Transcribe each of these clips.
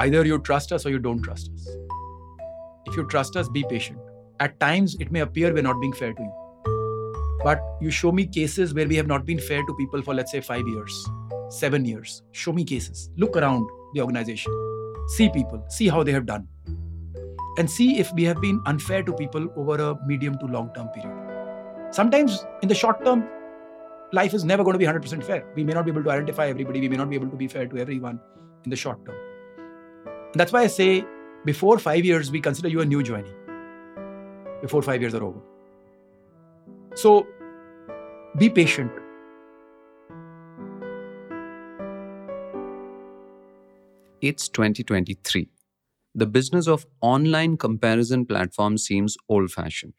Either you trust us or you don't trust us. If you trust us, be patient. At times, it may appear we're not being fair to you. But you show me cases where we have not been fair to people for, let's say, 5 years, 7 years. Show me cases. Look around the organization. See people. See how they have done. And see if we have been unfair to people over a medium to long-term period. Sometimes, in the short term, life is never going to be 100% fair. We may not be able to identify everybody. We may not be able to be fair to everyone in the short term. And that's why I say, before 5 years, we consider you a new joinee. Before 5 years are over. So, be patient. It's 2023. The business of online comparison platforms seems old-fashioned.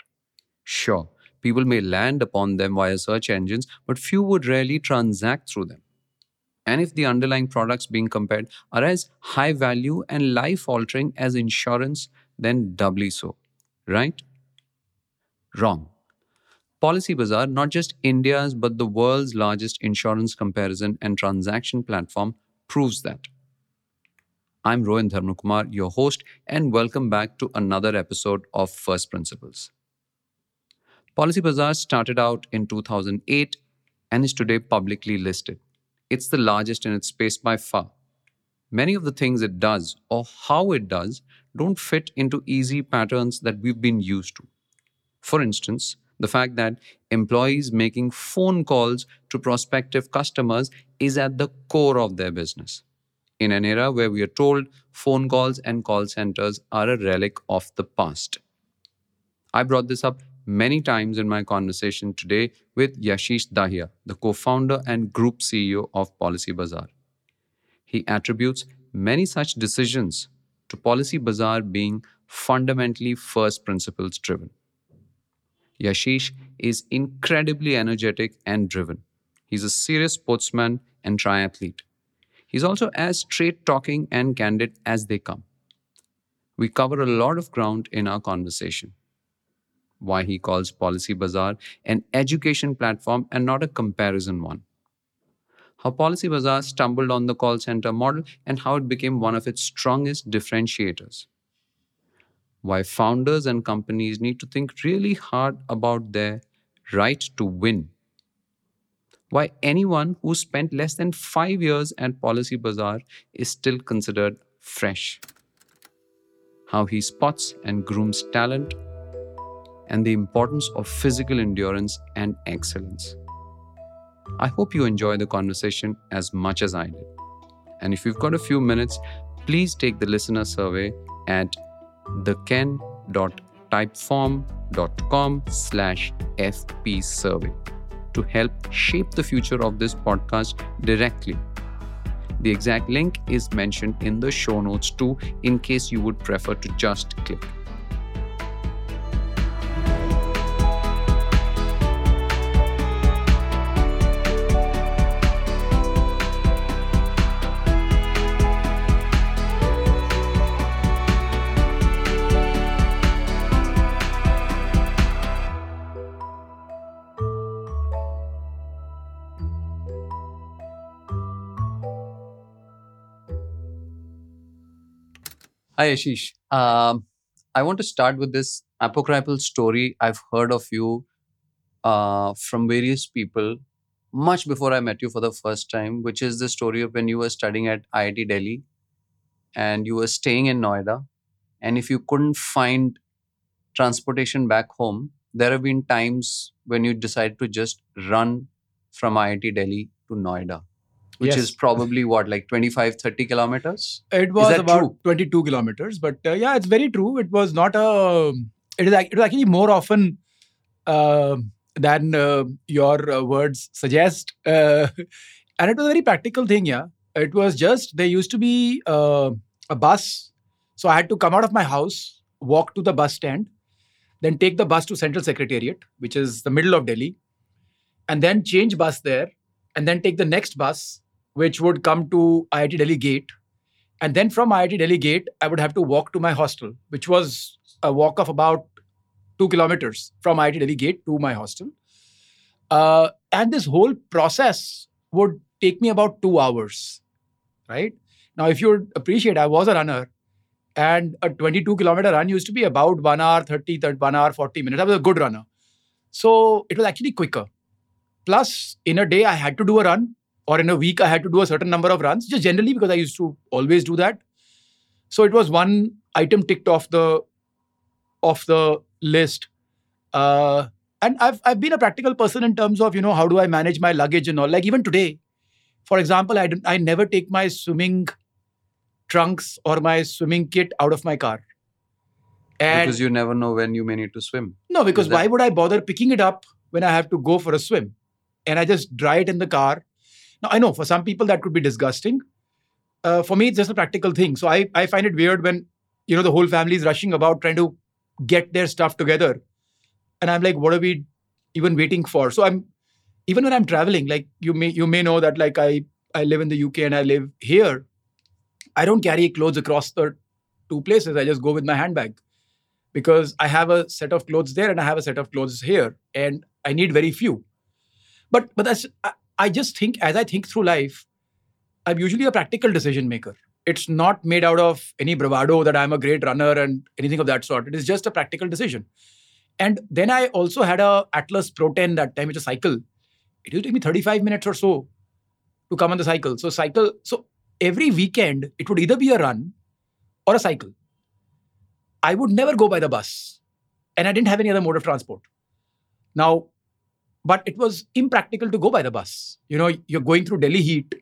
Sure, people may land upon them via search engines, but few would really transact through them. And if the underlying products being compared are as high value and life-altering as insurance, then doubly so, right? Wrong. PolicyBazaar, not just India's but the world's largest insurance comparison and transaction platform, proves that. I'm Rohan Dharmakumar, your host, and welcome back to another episode of First Principles. PolicyBazaar started out in 2008 and is today publicly listed. It's the largest in its space by far. Many of the things it does or how it does don't fit into easy patterns that we've been used to. For instance, the fact that employees making phone calls to prospective customers is at the core of their business. In an era where we are told phone calls and call centers are a relic of the past. I brought this up many times in my conversation today with Yashish Dahiya, the co-founder and group CEO of PolicyBazaar. He attributes many such decisions to PolicyBazaar being fundamentally first principles driven. Yashish is incredibly energetic and driven. He's a serious sportsman and triathlete. He's also as straight-talking and candid as they come. We cover a lot of ground in our conversation. Why he calls PolicyBazaar an education platform and not a comparison one. How PolicyBazaar stumbled on the call center model and how it became one of its strongest differentiators. Why founders and companies need to think really hard about their right to win. Why anyone who spent less than 5 years at PolicyBazaar is still considered fresh. How he spots and grooms talent. And the importance of physical endurance and excellence. I hope you enjoy the conversation as much as I did. And if you've got a few minutes, please take the listener survey at thecan.typeform.com/FP survey to help shape the future of this podcast directly. The exact link is mentioned in the show notes too, in case you would prefer to just click. Hi, Ashish. I want to start with this apocryphal story I've heard of you from various people much before I met you for the first time, which is the story of when you were studying at IIT Delhi and you were staying in Noida. And if you couldn't find transportation back home, there have been times when you decided to just run from IIT Delhi to Noida. Which yes. Is probably what, like 25, 30 kilometers? It was about true? 22 kilometers. But yeah, it's very true. It was not a... It was actually more often than your words suggest. And it was a very practical thing, yeah. It was just, there used to be a bus. So I had to come out of my house, walk to the bus stand, then take the bus to Central Secretariat, which is the middle of Delhi, and then change bus there, and then take the next bus, which would come to IIT Delhi gate. And then from IIT Delhi gate, I would have to walk to my hostel, which was a walk of about 2 kilometers from IIT Delhi gate to my hostel. And this whole process would take me about 2 hours, right? Now, if you appreciate, I was a runner, and a 22-kilometer run used to be about 1 hour 40 minutes. I was a good runner. So it was actually quicker. Plus, in a day, I had to do a run, or in a week, I had to do a certain number of runs, just generally because I used to always do that. So it was one item ticked off the list. And I've been a practical person in terms of, how do I manage my luggage and all. Like even today, for example, I never take my swimming trunks or my swimming kit out of my car. And because you never know when you may need to swim. No, because why would I bother picking it up when I have to go for a swim? And I just dry it in the car. Now, I know for some people that could be disgusting. For me, it's just a practical thing. So I find it weird when, the whole family is rushing about trying to get their stuff together. And I'm like, what are we even waiting for? So even when I'm traveling, like you may know that like I live in the UK and I live here. I don't carry clothes across the two places. I just go with my handbag because I have a set of clothes there and I have a set of clothes here and I need very few. But I just think, as I think through life, I'm usually a practical decision maker. It's not made out of any bravado that I'm a great runner and anything of that sort. It is just a practical decision. And then I also had a Atlas Pro 10 that time, which is a cycle. It used to take me 35 minutes or so to come on the cycle. So every weekend, it would either be a run or a cycle. I would never go by the bus. And I didn't have any other mode of transport. Now, but it was impractical to go by the bus. You're going through Delhi heat,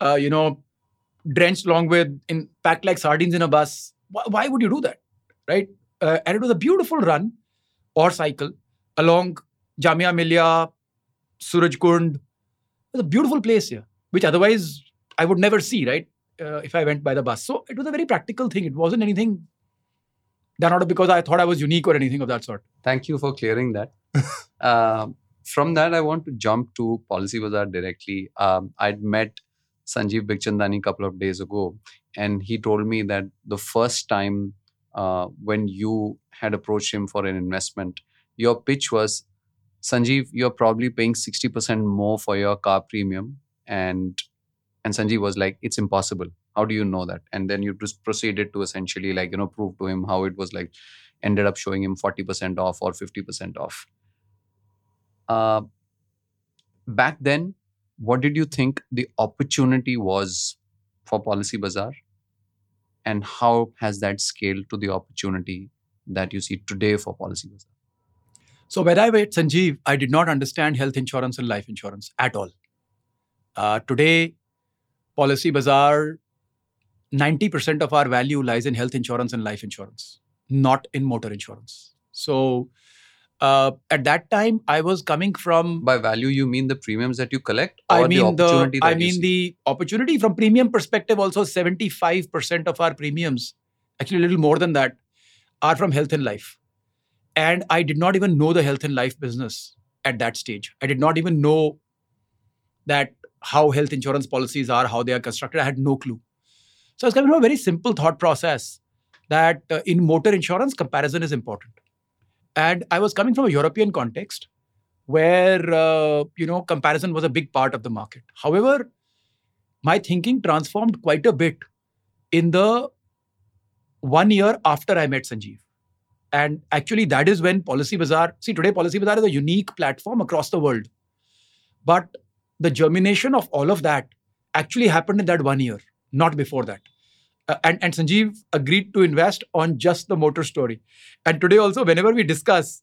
drenched along with, packed like sardines in a bus. Why would you do that, right? And it was a beautiful run or cycle along Jamia Millia, Suraj Kund. It was a beautiful place here, which otherwise I would never see, right? If I went by the bus. So it was a very practical thing. It wasn't anything done out of because I thought I was unique or anything of that sort. Thank you for clearing that. From that, I want to jump to PolicyBazaar directly. I'd met Sanjeev Bhikchandani a couple of days ago, and he told me that the first time when you had approached him for an investment, your pitch was, Sanjeev, you're probably paying 60% more for your car premium. And Sanjeev was like, it's impossible. How do you know that? And then you just proceeded to essentially prove to him how it was like, ended up showing him 40% off or 50% off. Back then, what did you think the opportunity was for PolicyBazaar? And how has that scaled to the opportunity that you see today for PolicyBazaar? So when I met Sanjeev, I did not understand health insurance and life insurance at all. Today, PolicyBazaar, 90% of our value lies in health insurance and life insurance, not in motor insurance. So at that time, I was coming from... By value, you mean the premiums that you collect or the opportunity that you see? I mean the opportunity from premium perspective also, 75% of our premiums, actually a little more than that, are from health and life. And I did not even know the health and life business at that stage. I did not even know that how health insurance policies are, how they are constructed. I had no clue. So I was coming from a very simple thought process that in motor insurance, comparison is important. And I was coming from a European context where, comparison was a big part of the market. However, my thinking transformed quite a bit in the 1 year after I met Sanjeev. And actually, that is when PolicyBazaar... See, today PolicyBazaar is a unique platform across the world. But the germination of all of that actually happened in that 1 year, not before that. And Sanjeev agreed to invest on just the motor story. And today also, whenever we discuss,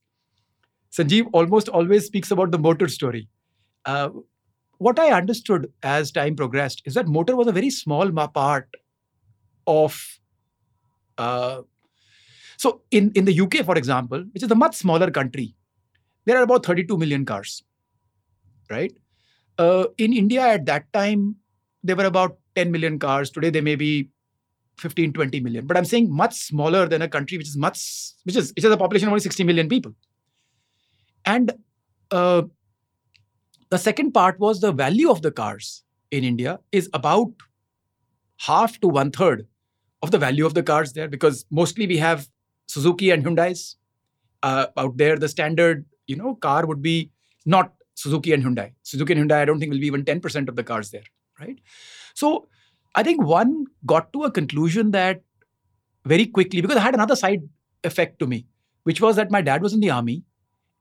Sanjeev almost always speaks about the motor story. What I understood as time progressed is that motor was a very small part of... So in the UK, for example, which is a much smaller country, there are about 32 million cars, right? In India at that time, there were about 10 million cars. Today, there may be 15, 20 million. But I'm saying much smaller than a country which has a population of only 60 million people. And the second part was the value of the cars in India is about half to 1/3 of the value of the cars there, because mostly we have Suzuki and Hyundais. Out there, the standard car would be not Suzuki and Hyundai. Suzuki and Hyundai, I don't think will be even 10% of the cars there, right? So I think one got to a conclusion that very quickly, because I had another side effect to me, which was that my dad was in the army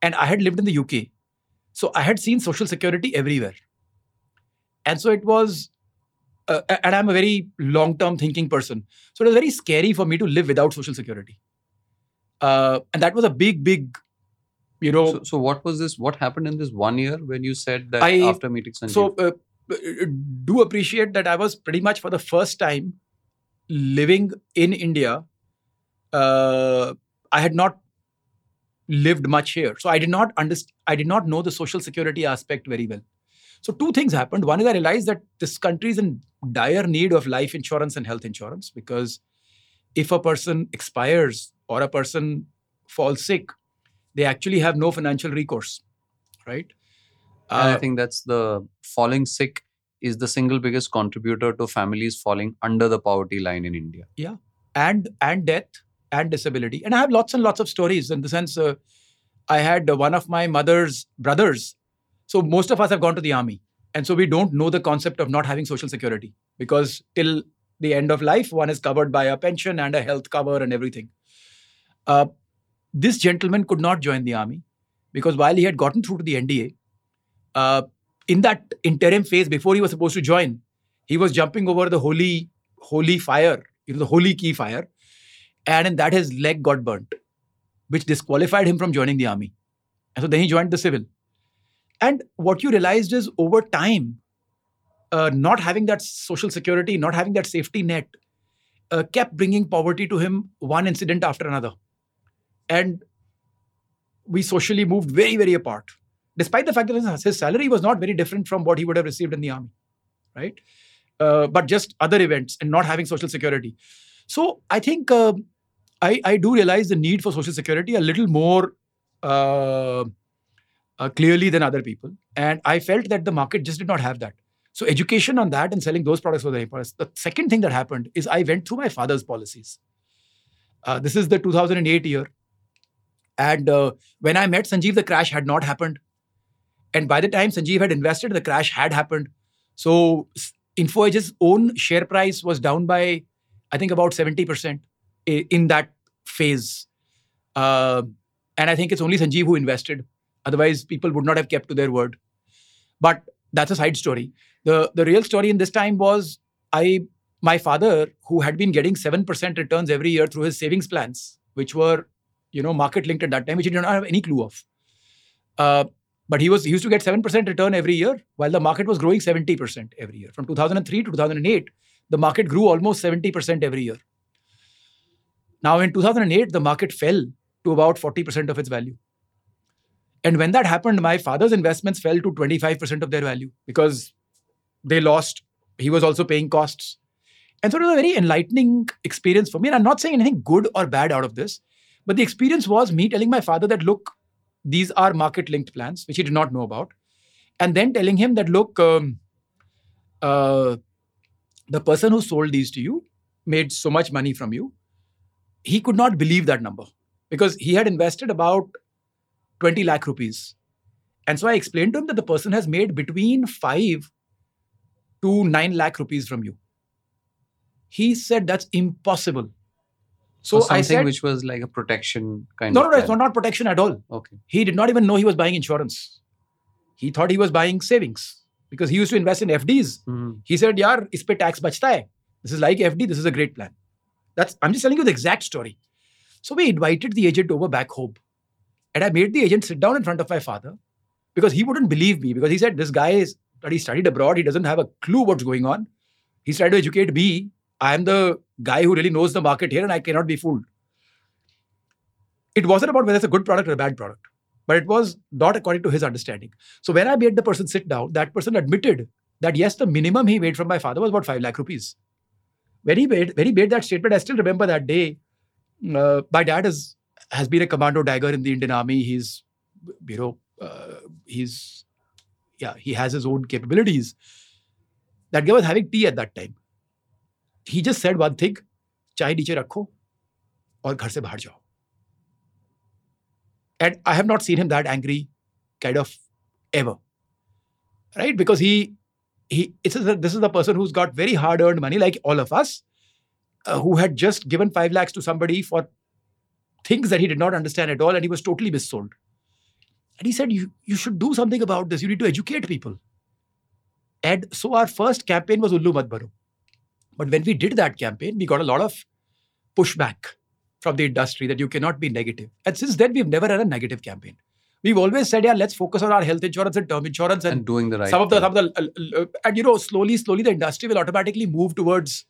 and I had lived in the UK. So I had seen social security everywhere. And so it was, and I'm a very long-term thinking person. So it was very scary for me to live without social security. And that was a big, you know. So what was this? What happened in this 1 year when you said that after meeting Sanjeev? So do appreciate that I was pretty much for the first time living in India. I had not lived much here. So I did not know the social security aspect very well. So two things happened. One is I realized that this country is in dire need of life insurance and health insurance, because if a person expires or a person falls sick, they actually have no financial recourse, right? I think that's the falling sick is the single biggest contributor to families falling under the poverty line in India. Yeah. And death and disability. And I have lots and lots of stories in the sense I had one of my mother's brothers. So most of us have gone to the army. And so we don't know the concept of not having social security, because till the end of life, one is covered by a pension and a health cover and everything. This gentleman could not join the army because while he had gotten through to the NDA, in that interim phase before he was supposed to join, he was jumping over the holy fire, the holy key fire. And in that his leg got burnt, which disqualified him from joining the army. And so then he joined the civil. And what you realized is over time, not having that social security, not having that safety net, kept bringing poverty to him, one incident after another. And we socially moved very, very apart, despite the fact that his salary was not very different from what he would have received in the army, right? But just other events and not having social security. So I think I do realize the need for social security a little more clearly than other people. And I felt that the market just did not have that. So education on that and selling those products was very important. The second thing that happened is I went through my father's policies. This is the 2008 year. And when I met Sanjeev, the crash had not happened. And by the time Sanjeev had invested, the crash had happened. So InfoEdge's own share price was down by, I think, about 70% in that phase. And I think it's only Sanjeev who invested. Otherwise, people would not have kept to their word. But that's a side story. The real story in this time was my father, who had been getting 7% returns every year through his savings plans, which were market linked at that time, which he did not have any clue of. But he used to get 7% return every year, while the market was growing 70% every year. From 2003 to 2008, the market grew almost 70% every year. Now in 2008, the market fell to about 40% of its value. And when that happened, my father's investments fell to 25% of their value because they lost. He was also paying costs. And so it was a very enlightening experience for me. And I'm not saying anything good or bad out of this. But the experience was me telling my father that, look, these are market-linked plans, which he did not know about. And then telling him that, look, the person who sold these to you made so much money from you. He could not believe that number because he had invested about 20 lakh rupees. And so I explained to him that the person has made between 5 to 9 lakh rupees from you. He said, that's impossible. So something I said, which was like a protection kind of. No, it's not protection at all. Okay. He did not even know he was buying insurance. He thought he was buying savings because he used to invest in FDs. Mm-hmm. He said, yaar, is pe tax bachta hai. This is like FD. This is a great plan. I'm just telling you the exact story. So we invited the agent over back home. And I made the agent sit down in front of my father because he wouldn't believe me, because he said, this guy he studied abroad. He doesn't have a clue what's going on. He's trying to educate me. I am the guy who really knows the market here and I cannot be fooled. It wasn't about whether it's a good product or a bad product, but it was not according to his understanding. So when I made the person sit down, that person admitted that yes, the minimum he made from my father was about 5 lakh rupees. When he made that statement, I still remember that day. My dad has been a commando dagger in the Indian Army. He has his own capabilities. That guy was having tea at that time. He just said one thing, chai niche rakho aur ghar se bahar jao. And I have not seen him that angry kind of ever, right? Because he this is the person who's got very hard-earned money, like all of us, who had just given 5 lakhs to somebody for things that he did not understand at all, and he was totally missold. And he said, you should do something about this. You need to educate people. And so our first campaign was Ullu Madbaru. But when we did that campaign, we got a lot of pushback from the industry that you cannot be negative. And since then, we've never had a negative campaign. We've always said, yeah, let's focus on our health insurance and term insurance. And doing the right thing. And, you know, slowly, the industry will automatically move towards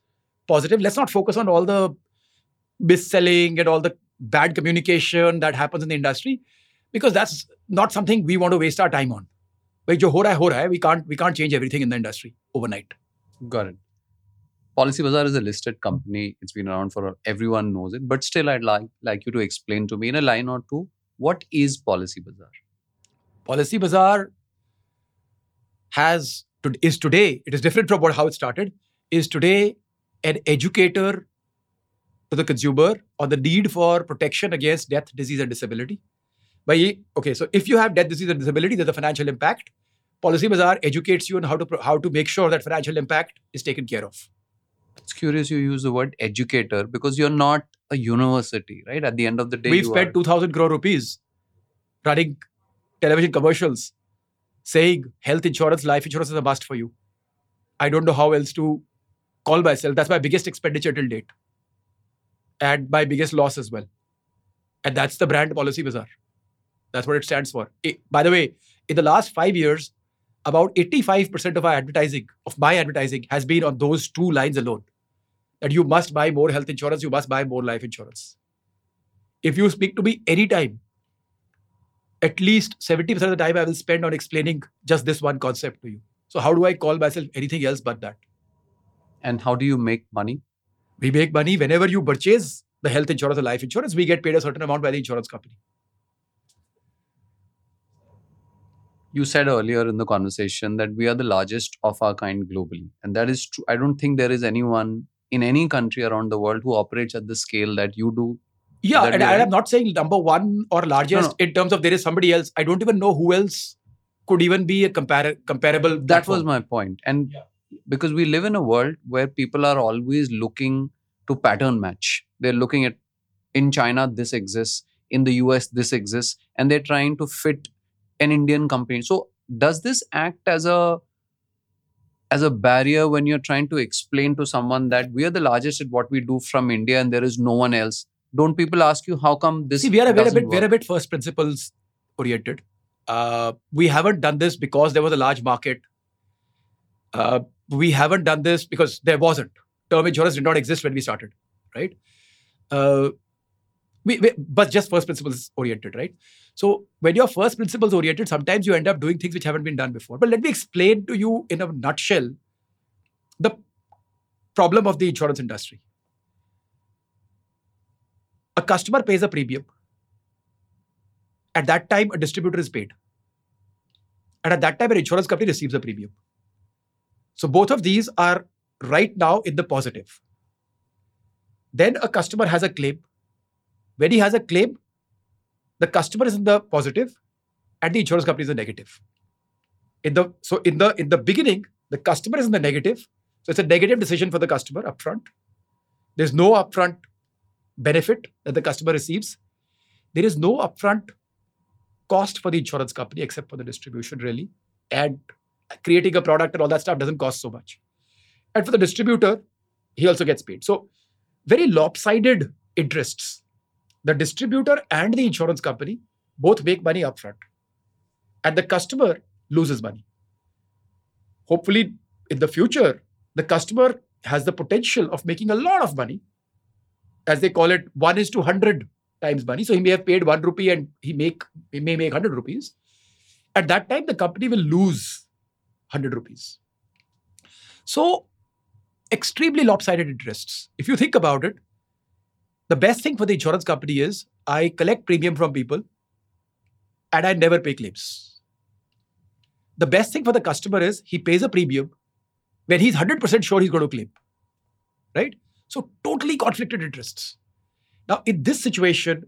positive. Let's not focus on all the mis-selling and all the bad communication that happens in the industry, because that's not something we want to waste our time on. Like, jo ho raha hai, we can't change everything in the industry overnight. Got it. PolicyBazaar is a listed company. It's been around for, everyone knows it. But still, I'd like you to explain to me in a line or two, what is PolicyBazaar? PolicyBazaar is today, it is different from how it started, is today an educator to the consumer on the need for protection against death, disease and disability. So if you have death, disease and disability, there's a financial impact. PolicyBazaar educates you on how to make sure that financial impact is taken care of. It's curious you use the word educator, because you're not a university, right? At the end of the day, we've spent 2,000 crore rupees running television commercials saying health insurance, life insurance is a must for you. I don't know how else to call myself. That's my biggest expenditure till date. And my biggest loss as well. And that's the brand PolicyBazaar. That's what it stands for. By the way, in the last 5 years, about 85% of my advertising has been on those two lines alone. That you must buy more health insurance, you must buy more life insurance. If you speak to me anytime, at least 70% of the time I will spend on explaining just this one concept to you. So how do I call myself anything else but that? And how do you make money? We make money whenever you purchase the health insurance or life insurance. We get paid a certain amount by the insurance company. You said earlier in the conversation that we are the largest of our kind globally. And that is true. I don't think there is anyone in any country around the world who operates at the scale that you do. Yeah, and I'm not saying number one or largest in terms of there is somebody else. I don't even know who else could even be a comparable. That platform. Was my point. And because we live in a world where people are always looking to pattern match. They're looking at, in China, this exists. In the US, this exists. And they're trying to fit an Indian company. So does this act as a barrier when you're trying to explain to someone that we are the largest at what we do from India and there is no one else? Don't people ask you how come this we're a bit first principles oriented. We haven't done this because there was a large market. We haven't done this because there wasn't. Term insurance did not exist when we started, right? But just first principles oriented, right? So when you're first principles oriented, sometimes you end up doing things which haven't been done before. But let me explain to you in a nutshell the problem of the insurance industry. A customer pays a premium. At that time, a distributor is paid. And at that time, an insurance company receives a premium. So both of these are right now in the positive. Then a customer has a claim. When he has a claim, the customer is in the positive and the insurance company is in the negative. In the beginning, the customer is in the negative. So it's a negative decision for the customer upfront. There's no upfront benefit that the customer receives. There is no upfront cost for the insurance company except for the distribution, really. And creating a product and all that stuff doesn't cost so much. And for the distributor, he also gets paid. So very lopsided interests. The distributor and the insurance company both make money upfront. And the customer loses money. Hopefully, in the future, the customer has the potential of making a lot of money. As they call it, 1:100 times money. So he may have paid 1 rupee and he may make 100 rupees. At that time, the company will lose 100 rupees. So, extremely lopsided interests. If you think about it, the best thing for the insurance company is I collect premium from people and I never pay claims. The best thing for the customer is he pays a premium when he's 100% sure he's going to claim. Right? So totally conflicted interests. Now, in this situation,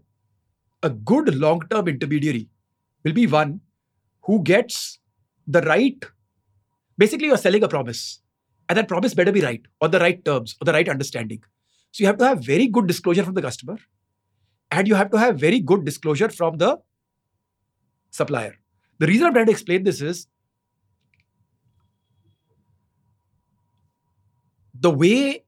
a good long-term intermediary will be one who gets the right Basically, you're selling a promise. And that promise better be right, on the right terms, on the right understanding. So you have to have very good disclosure from the customer. And you have to have very good disclosure from the supplier. The reason I'm trying to explain this is, the way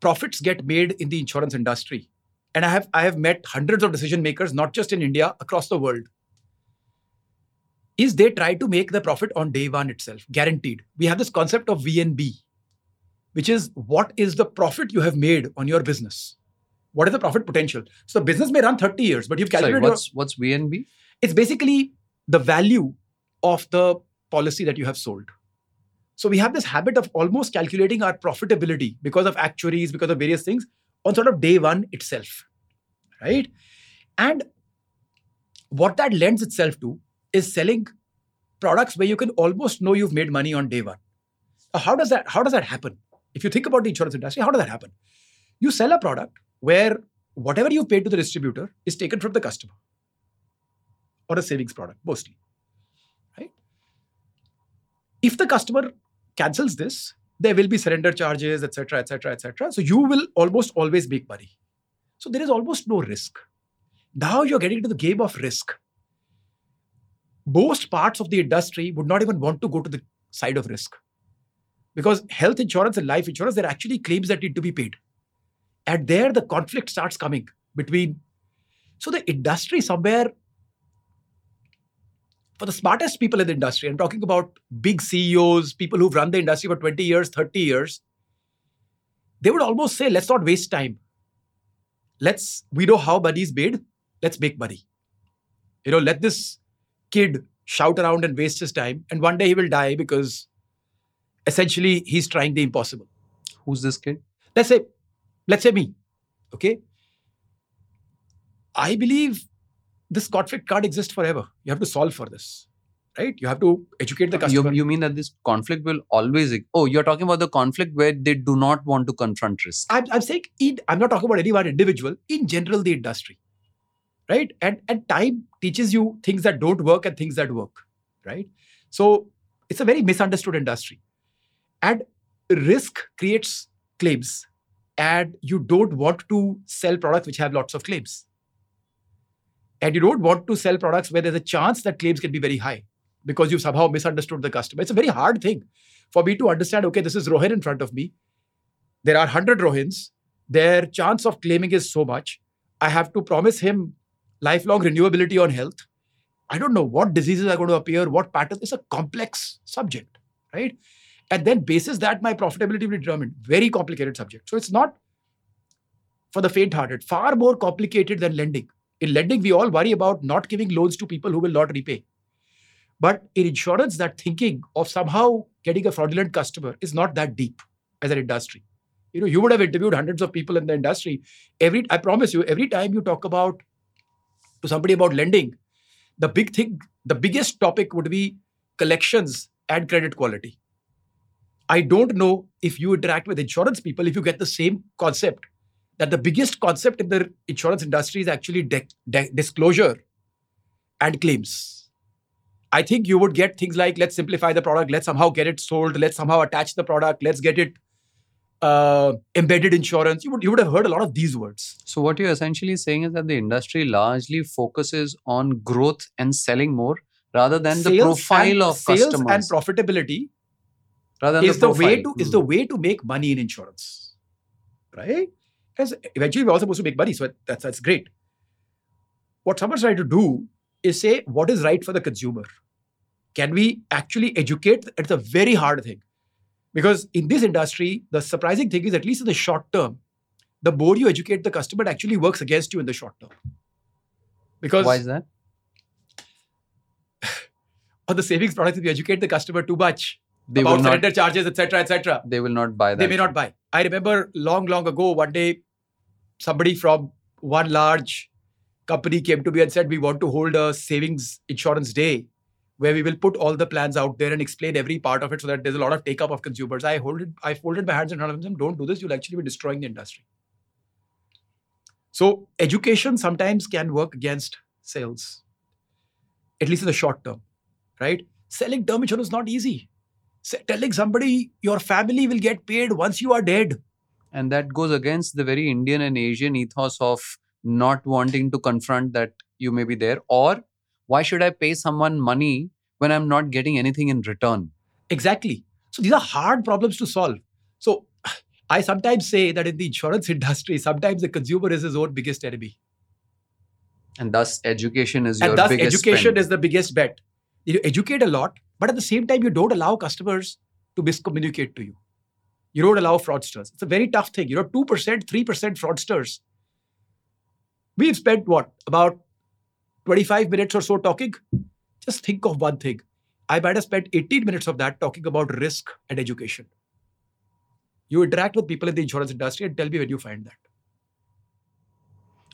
profits get made in the insurance industry, and I have met hundreds of decision makers, not just in India, across the world, is they try to make the profit on day one itself, guaranteed. We have this concept of VNB, which is what is the profit you have made on your business? What is the profit potential? So the business may run 30 years, but you've calculated... Sorry, what's VNB? It's basically the value of the policy that you have sold. So we have this habit of almost calculating our profitability because of actuaries, because of various things, on sort of day one itself, right? And what that lends itself to is selling products where you can almost know you've made money on day one. Now, how does that happen? If you think about the insurance industry, how does that happen? You sell a product where whatever you paid to the distributor is taken from the customer, or a savings product, mostly, right? If the customer cancels this, there will be surrender charges, etc., etc., etc. So you will almost always make money. So there is almost no risk. Now you're getting into the game of risk. Most parts of the industry would not even want to go to the side of risk, because health insurance and life insurance, they're actually claims that need to be paid. And there the conflict starts coming between... So the industry somewhere, for the smartest people in the industry, I'm talking about big CEOs, people who've run the industry for 20 years, 30 years, they would almost say, let's not waste time. We know how money is made, let's make money. Let this kid shout around and waste his time, and one day he will die because essentially he's trying the impossible. Who's this kid? Let's say me, okay? I believe this conflict can't exist forever. You have to solve for this, right? You have to educate the customer. You mean that this conflict will always... you're talking about the conflict where they do not want to confront risk. I'm saying, I'm not talking about any one individual. In general, the industry, right? And time teaches you things that don't work and things that work, right? So it's a very misunderstood industry. And risk creates claims. And you don't want to sell products which have lots of claims. And you don't want to sell products where there's a chance that claims can be very high because you've somehow misunderstood the customer. It's a very hard thing for me to understand, okay, this is Rohan in front of me. There are 100 Rohans. Their chance of claiming is so much. I have to promise him lifelong renewability on health. I don't know what diseases are going to appear, what patterns. It's a complex subject, right? And then basis that my profitability will be determined. Very complicated subject. So it's not for the faint-hearted. Far more complicated than lending. In lending, we all worry about not giving loans to people who will not repay. But in insurance, that thinking of somehow getting a fraudulent customer is not that deep as an industry. You would have interviewed hundreds of people in the industry. I promise you, every time you talk to somebody about lending, the biggest topic would be collections and credit quality. I don't know if you interact with insurance people, if you get the same concept, that the biggest concept in the insurance industry is actually disclosure and claims. I think you would get things like, let's simplify the product, let's somehow get it sold, let's somehow attach the product, let's get it embedded insurance. You would have heard a lot of these words. So what you're essentially saying is that the industry largely focuses on growth and selling more rather than sales, the profile of sales customers. Sales and profitability is the way to make money in insurance, right? Eventually, we're also supposed to make money, so that's great. What someone's trying to do is say, what is right for the consumer? Can we actually educate? It's a very hard thing. Because in this industry, the surprising thing is, at least in the short term, the more you educate the customer, it actually works against you in the short term. Because why is that? On the savings product, if you educate the customer too much, they about surrender charges, etc., etc., they will not buy that. They may not buy. I remember long ago, one day, somebody from one large company came to me and said, we want to hold a savings insurance day where we will put all the plans out there and explain every part of it so that there's a lot of take-up of consumers. I folded my hands in front of them. Don't do this. You'll actually be destroying the industry. So education sometimes can work against sales, at least in the short term, right? Selling term insurance is not easy. telling somebody your family will get paid once you are dead. And that goes against the very Indian and Asian ethos of not wanting to confront that you may be there. Or why should I pay someone money when I'm not getting anything in return? Exactly. So these are hard problems to solve. So I sometimes say that in the insurance industry, sometimes the consumer is his own biggest enemy. And thus education is your biggest bet. And thus education is the biggest bet. You educate a lot, but at the same time, you don't allow customers to miscommunicate to you. You don't allow fraudsters. It's a very tough thing. 2%, 3% fraudsters. We've spent, about 25 minutes or so talking? Just think of one thing. I might have spent 18 minutes of that talking about risk and education. You interact with people in the insurance industry and tell me when you find that.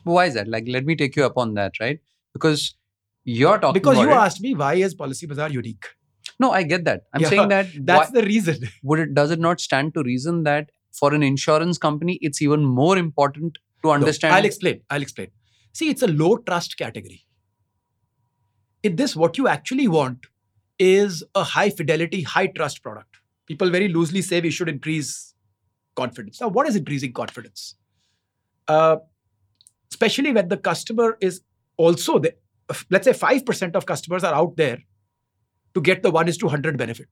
Why is that? Let me take you up on that, right? Because you're talking about Because you asked me, why is PolicyBazaar unique? No, I get that. I'm saying that... That's the reason. Does it not stand to reason that for an insurance company, it's even more important to understand... No, I'll explain. See, it's a low trust category. In this, what you actually want is a high fidelity, high trust product. People very loosely say we should increase confidence. Now, what is increasing confidence? Especially when the customer is also... Let's say 5% of customers are out there to get the 1:100 benefit.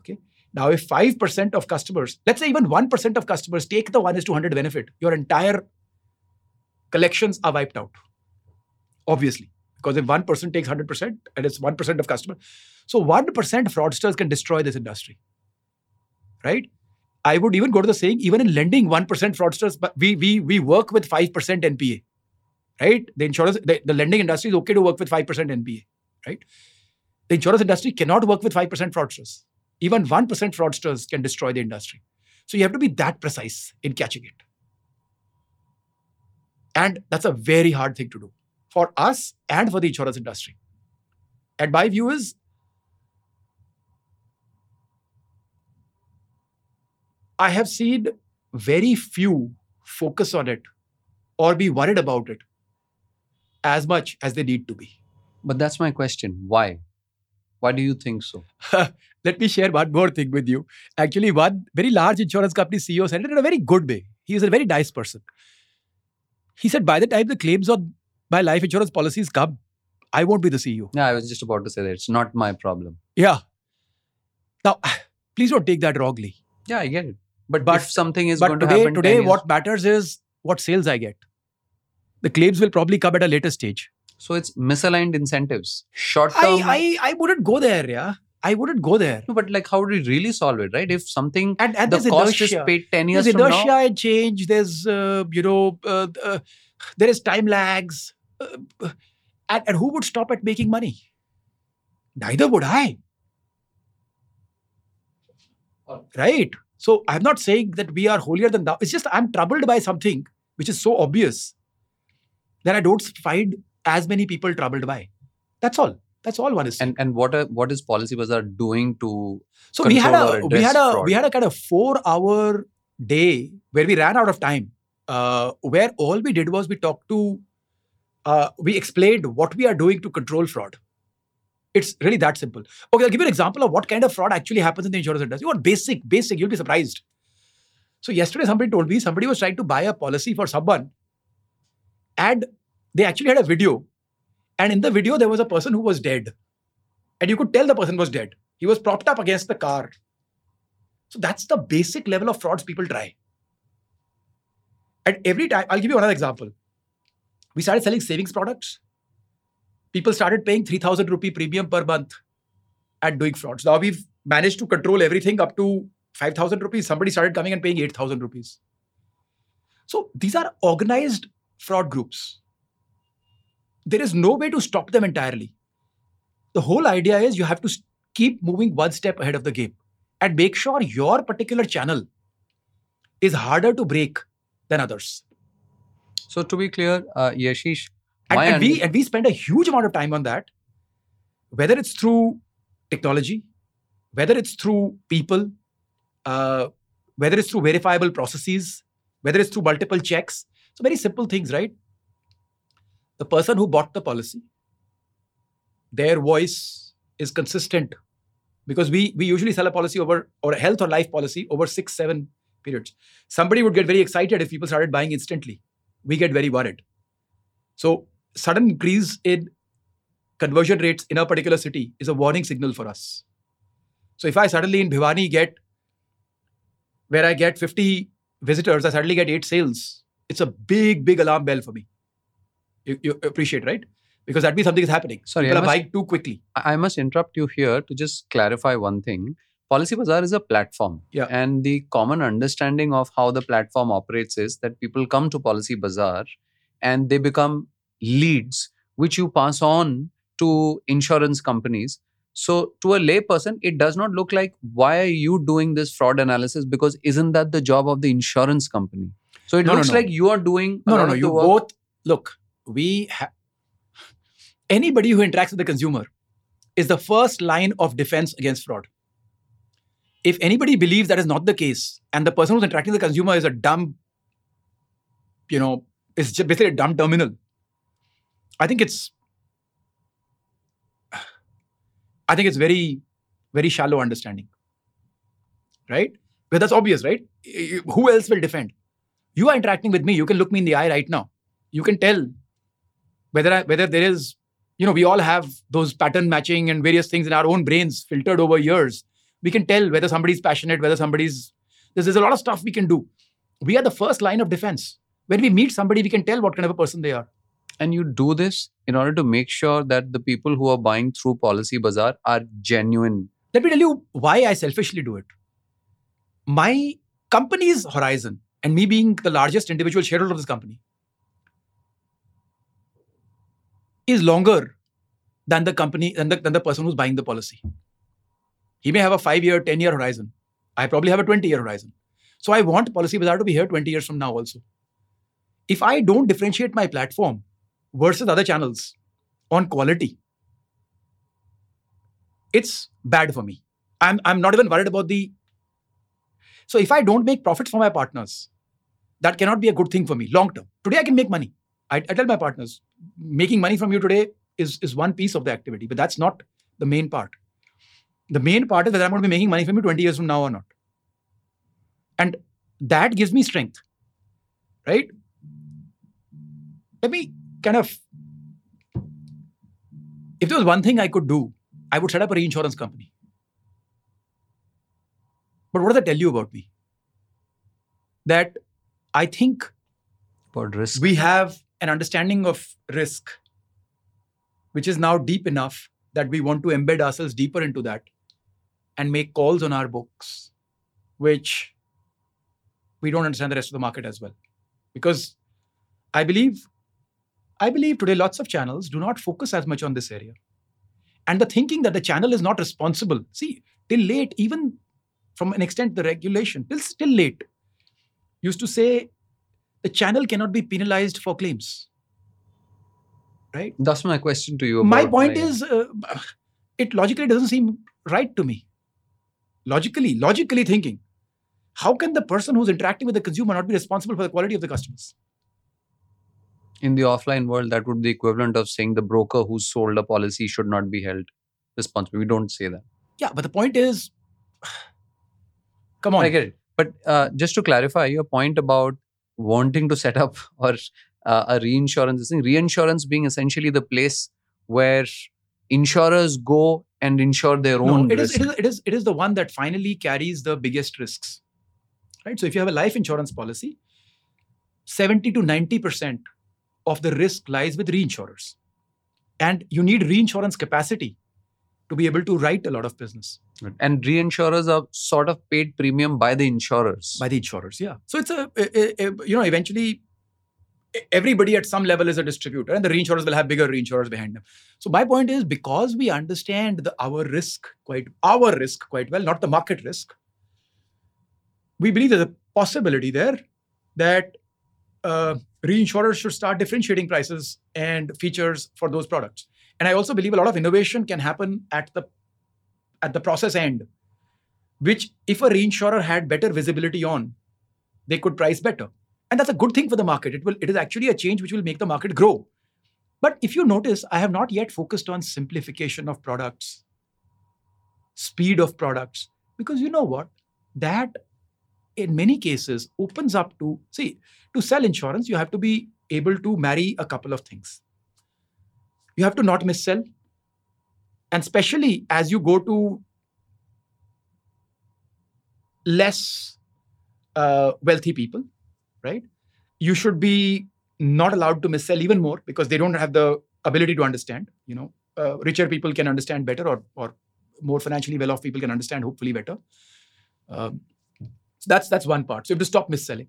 Okay. Now, if 5% of customers, let's say even 1% of customers take the 1:100 benefit, your entire collections are wiped out. Obviously, because if one person takes 100% and it's 1% of customers. So 1% fraudsters can destroy this industry. Right? I would even go to the saying, even in lending 1% fraudsters, but we work with 5% NPA. Right? The insurance, the lending industry is okay to work with 5% NPA. Right? The insurance industry cannot work with 5% fraudsters. Even 1% fraudsters can destroy the industry. So you have to be that precise in catching it. And that's a very hard thing to do for us and for the insurance industry. And my view is, I have seen very few focus on it or be worried about it as much as they need to be. But that's my question. Why? Why do you think so? Let me share one more thing with you. Actually, one very large insurance company CEO said it in a very good way. He is a very nice person. He said, by the time the claims on my life insurance policies come, I won't be the CEO. Yeah, I was just about to say that. It's not my problem. Yeah. Now, please don't take that wrongly. Yeah, I get it. But if something is going to happen today, what matters is what sales I get. The claims will probably come at a later stage. So it's misaligned incentives. Short term. I wouldn't go there, yeah. I wouldn't go there. No, but how do we really solve it, right? If something, and the cost is paid 10 years from now. There's inertia and change. There's, there is time lags. And who would stop at making money? Neither would I. Right? So I'm not saying that we are holier than thou. It's just I'm troubled by something which is so obvious that I don't find as many people troubled by. That's all. That's all one is saying. And what is PolicyBazaar doing to we had a kind of 4-hour day where we ran out of time, where all we did was we explained what we are doing to control fraud. It's really that simple. Okay, I'll give you an example of what kind of fraud actually happens in the insurance industry. What basic, you'll be surprised. So yesterday somebody told me somebody was trying to buy a policy for someone and they actually had a video, and in the video there was a person who was dead, and you could tell the person was dead. He was propped up against the car. So that's the basic level of frauds people try. And every time, I'll give you another example. We started selling savings products. People started paying 3,000 rupee premium per month and doing frauds. Now we've managed to control everything up to 5,000 rupees. Somebody started coming and paying 8,000 rupees. So these are organized fraud groups. There is no way to stop them entirely. The whole idea is you have to keep moving one step ahead of the game and make sure your particular channel is harder to break than others. So to be clear, Yashish, we spend a huge amount of time on that, whether it's through technology, whether it's through people, whether it's through verifiable processes, whether it's through multiple checks. So very simple things, right? The person who bought the policy, their voice is consistent because we usually sell a policy over, or a health or life policy over 6-7 periods. Somebody would get very excited if people started buying instantly. We get very worried. So sudden increase in conversion rates in a particular city is a warning signal for us. So if I suddenly in Bhivani get, where I get 50 visitors, I suddenly get 8 sales. It's a big, big alarm bell for me. You appreciate, right? Because that means something is happening. Sorry, people are buying too quickly. I must interrupt you here to just clarify one thing. PolicyBazaar is a platform. Yeah. And the common understanding of how the platform operates is that people come to PolicyBazaar and they become leads, which you pass on to insurance companies. So to a lay person, it does not look like, why are you doing this fraud analysis? Because isn't that the job of the insurance company? So it looks like you are doing... No, you work. Both... Look, anybody who interacts with the consumer is the first line of defense against fraud. If anybody believes that is not the case and the person who's interacting with the consumer is a dumb, is just basically a dumb terminal, I think it's very, very shallow understanding, right? Because that's obvious, right? Who else will defend? You are interacting with me. You can look me in the eye right now. You can tell whether there is, we all have those pattern matching and various things in our own brains filtered over years. We can tell whether somebody's passionate, whether somebody's... There's a lot of stuff we can do. We are the first line of defense. When we meet somebody, we can tell what kind of a person they are. And you do this in order to make sure that the people who are buying through PolicyBazaar are genuine. Let me tell you why I selfishly do it. My company's horizon, and me being the largest individual shareholder of this company, is longer than the company, than the person who's buying the policy. He may have a 5-year, 10-year horizon. I probably have a 20-year horizon. So I want PolicyBazaar to be here 20 years from now also. If I don't differentiate my platform versus other channels on quality, it's bad for me. I'm not even worried about the... So if I don't make profits for my partners, that cannot be a good thing for me long term. Today I can make money. I tell my partners, making money from you today is one piece of the activity, but that's not the main part. The main part is whether I'm going to be making money from you 20 years from now or not. And that gives me strength, right? Let me kind of... If there was one thing I could do, I would set up a reinsurance company. But what does that tell you about me? That I think about risk. We have an understanding of risk, which is now deep enough that we want to embed ourselves deeper into that and make calls on our books, which we don't understand the rest of the market as well. Because I believe today lots of channels do not focus as much on this area. And the thinking that the channel is not responsible, see, till late, even from an extent, the regulation, till late, used to say the channel cannot be penalized for claims. Right? That's my question to you. My point is, it logically doesn't seem right to me. Logically thinking, how can the person who's interacting with the consumer not be responsible for the quality of the customers? In the offline world, that would be the equivalent of saying the broker who sold a policy should not be held responsible. We don't say that. Yeah, but the point is, come on. I get it. But just to clarify your point about wanting to set up or a reinsurance thing, reinsurance being essentially the place where insurers go and insure their own risk. It is the one that finally carries the biggest risks, right? So if you have a life insurance policy, 70 to 90% of the risk lies with reinsurers. And you need reinsurance capacity to be able to write a lot of business. And reinsurers are sort of paid premium by the insurers. By the insurers, yeah. So it's eventually everybody at some level is a distributor and the reinsurers will have bigger reinsurers behind them. So my point is, because we understand our risk quite well, not the market risk, we believe there's a possibility there that reinsurers should start differentiating prices and features for those products. And I also believe a lot of innovation can happen at the process end, which if a reinsurer had better visibility on, they could price better. And that's a good thing for the market. It is actually a change which will make the market grow. But if you notice, I have not yet focused on simplification of products, speed of products. Because you know what? That in many cases opens up to, see, to sell insurance, you have to be able to marry a couple of things. You have to not mis-sell. And especially as you go to less wealthy people, right? You should be not allowed to mis-sell even more because they don't have the ability to understand. You know, richer people can understand better, or more financially well-off people can understand hopefully better. So that's one part. So you have to stop mis-selling.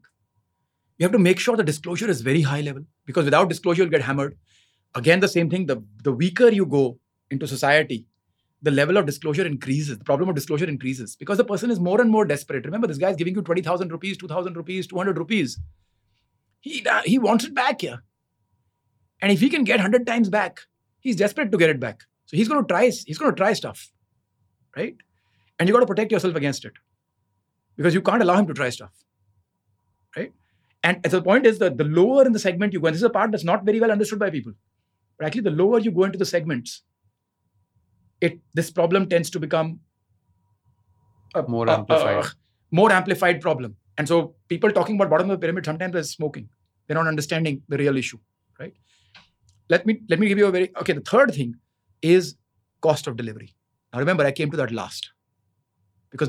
You have to make sure the disclosure is very high level, because without disclosure, you'll get hammered. Again, the same thing, the weaker you go into society, the level of disclosure increases, the problem of disclosure increases, because the person is more and more desperate. Remember, this guy is giving you 20,000 rupees, 2,000 rupees, 200 rupees. He wants it back here. And if he can get 100 times back, he's desperate to get it back. So he's going to try stuff, right? And you got to protect yourself against it, because you can't allow him to try stuff, right? And the point is that the lower in the segment you go, and this is a part that's not very well understood by people, but actually the lower you go into the segments, this problem tends to become a more amplified problem. And so people talking about bottom of the pyramid sometimes are smoking. They're not understanding the real issue, right? Let me give you the third thing is cost of delivery. Now remember, I came to that last, because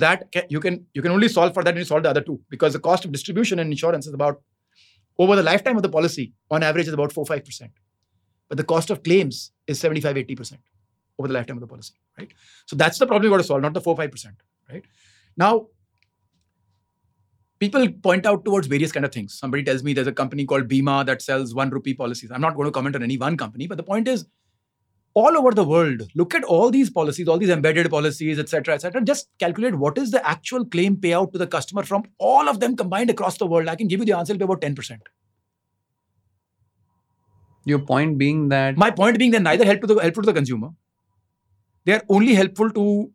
you can only solve for that when you solve the other two, because the cost of distribution in insurance is about, over the lifetime of the policy, on average is about 4-5%. But the cost of claims is 75-80%. Over the lifetime of the policy, right? So that's the problem you got to solve, not the 4-5%, right? Now, people point out towards various kind of things. Somebody tells me there's a company called Bima that sells 1 rupee policies. I'm not going to comment on any one company, but the point is, all over the world, look at all these policies, all these embedded policies, etc. Just calculate what is the actual claim payout to the customer from all of them combined across the world. I can give you the answer, it'll be about 10%. Your point being that? My point being they're neither helpful to the consumer. They are only helpful to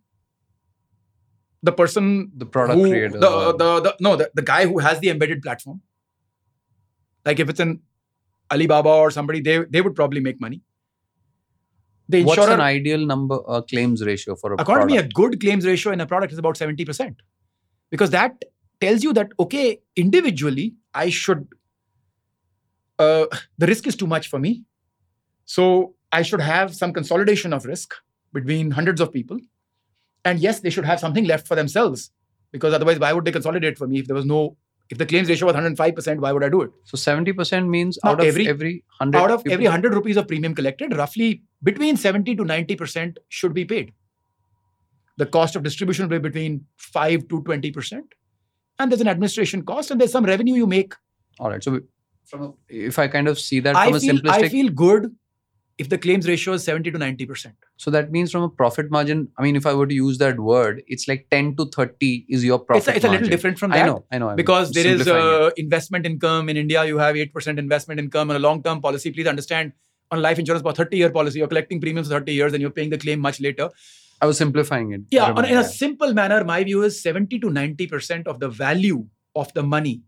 the person, the product creator, the guy who has the embedded platform. Like if it's an Alibaba or somebody, they would probably make money. The insurer, what's an ideal number claims ratio for a product? According to me, a good claims ratio in a product is about 70%, because that tells you that okay, individually I should the risk is too much for me, so I should have some consolidation of risk between hundreds of people. And yes, they should have something left for themselves, because otherwise, why would they consolidate for me? If the claims ratio was 105%, why would I do it? So 70% means now out of every 100 rupees of premium collected, roughly between 70 to 90% should be paid. The cost of distribution will be between 5 to 20%. And there's an administration cost and there's some revenue you make. All right. So if I kind of see that from a simplistic... I feel good if the claims ratio is 70 to 90%. So that means from a profit margin, I mean, if I were to use that word, it's like 10 to 30 is your profit margin. It's a little different from that. I know. Because there is investment income. In India, you have 8% investment income on a long-term policy. Please understand, on life insurance, about 30-year policy, you're collecting premiums for 30 years and you're paying the claim much later. I was simplifying it. Yeah, in a simple manner, my view is 70 to 90% of the value of the money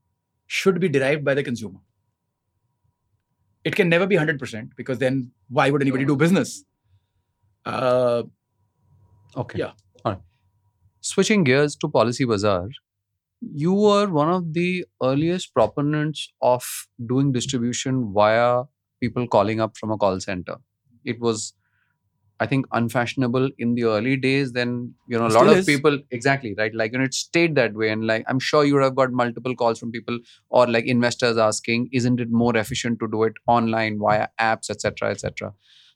should be derived by the consumer. It can never be 100%, because then why would anybody do business? Okay. Yeah. All right. Switching gears to PolicyBazaar, you were one of the earliest proponents of doing distribution via people calling up from a call center. It was, I think, unfashionable in the early days. Then, a lot of people, exactly, right? Like, it stayed that way. And like, I'm sure you would have got multiple calls from people or like investors asking, isn't it more efficient to do it online via apps, etc.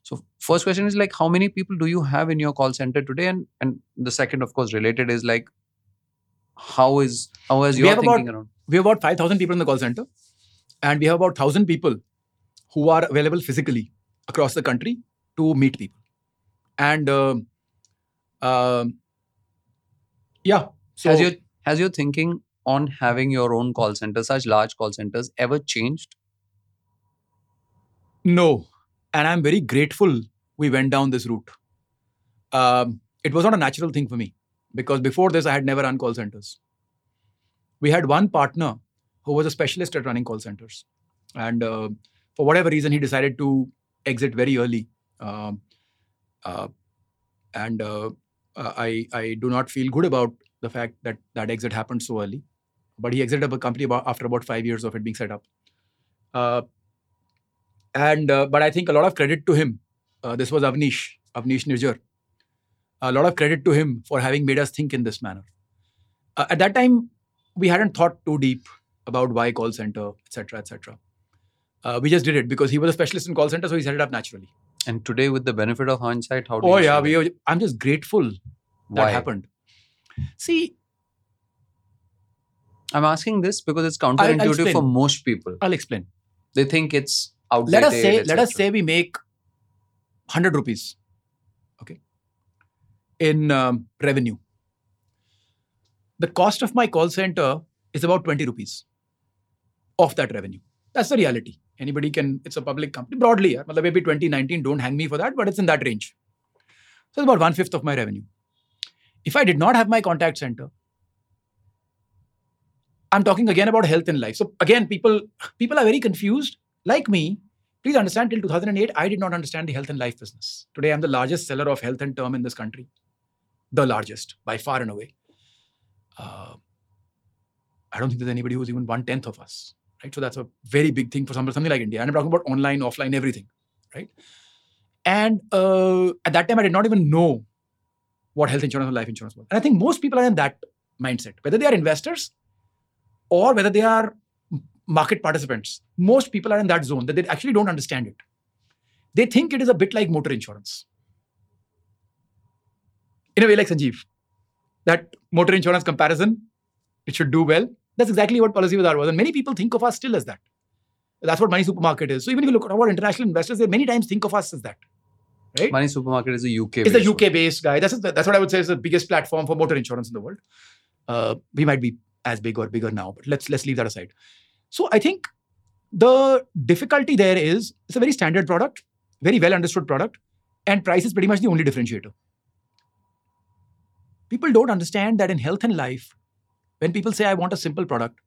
So first question is like, how many people do you have in your call center today? And the second, of course, related is like, how is your thinking around? We have about 5,000 people in the call center, and we have about 1,000 people who are available physically across the country to meet people. And so has your thinking on having your own call center, such large call centers, ever changed? No. And I'm very grateful we went down this route. It was not a natural thing for me, because before this, I had never run call centers. We had one partner who was a specialist at running call centers. And for whatever reason, he decided to exit very early. And I do not feel good about the fact that that exit happened so early. But he exited a company after about 5 years of it being set up. But I think a lot of credit to him. This was Avnish Nijer. A lot of credit to him for having made us think in this manner. At that time, we hadn't thought too deep about why call center, etc., etc. We just did it because he was a specialist in call center, so he set it up naturally. And today, with the benefit of hindsight, how do you... I'm just grateful that happened. See... I'm asking this because it's counterintuitive for most people. I'll explain. They think it's outdated. Let us say we make 100 rupees, okay, in revenue. The cost of my call center is about 20 rupees of that revenue. That's the reality. Anybody can, it's a public company. Broadly, maybe 2019, don't hang me for that, but it's in that range. So it's about 1/5 of my revenue. If I did not have my contact center, I'm talking again about health and life. So again, people are very confused. Like me, please understand, till 2008, I did not understand the health and life business. Today, I'm the largest seller of health and term in this country. The largest, by far and away. I don't think there's anybody who's even 1/10 of us. Right? So that's a very big thing for something like India. And I'm talking about online, offline, everything. Right? And at that time, I did not even know what health insurance or life insurance was. And I think most people are in that mindset. Whether they are investors, or whether they are market participants. Most people are in that zone that they actually don't understand it. They think it is a bit like motor insurance. In a way like Sanjeev, that motor insurance comparison, it should do well. That's exactly what PolicyBazaar was. And many people think of us still as that. That's what Money Supermarket is. So even if you look at our international investors, they many times think of us as that. Right? Money Supermarket is a UK-based. It's a UK-based guy. That's what I would say is the biggest platform for motor insurance in the world. We might be as big or bigger now, but let's leave that aside. So I think the difficulty there is it's a very standard product, very well understood product, and price is pretty much the only differentiator. People don't understand that in health and life, when people say, I want a simple product,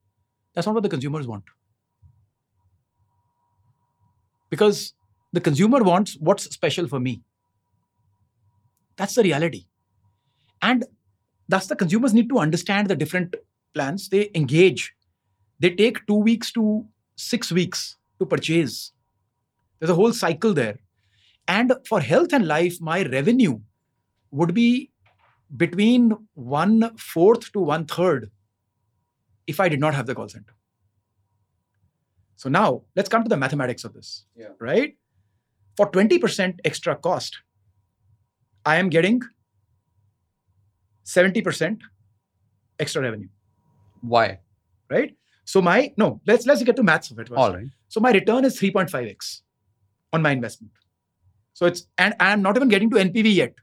that's not what the consumers want. Because the consumer wants what's special for me. That's the reality. And thus the consumers need to understand the different plans, they engage. They take 2 weeks to 6 weeks to purchase. There's a whole cycle there. And for health and life, my revenue would be between 1/4 to 1/3 if I did not have the call center. So now let's come to the mathematics of this, right? For 20% extra cost, I am getting 70% extra revenue. Why? Right? So let's get to maths of it. All right. So my return is 3.5x on my investment. So it's, and I'm not even getting to NPV yet.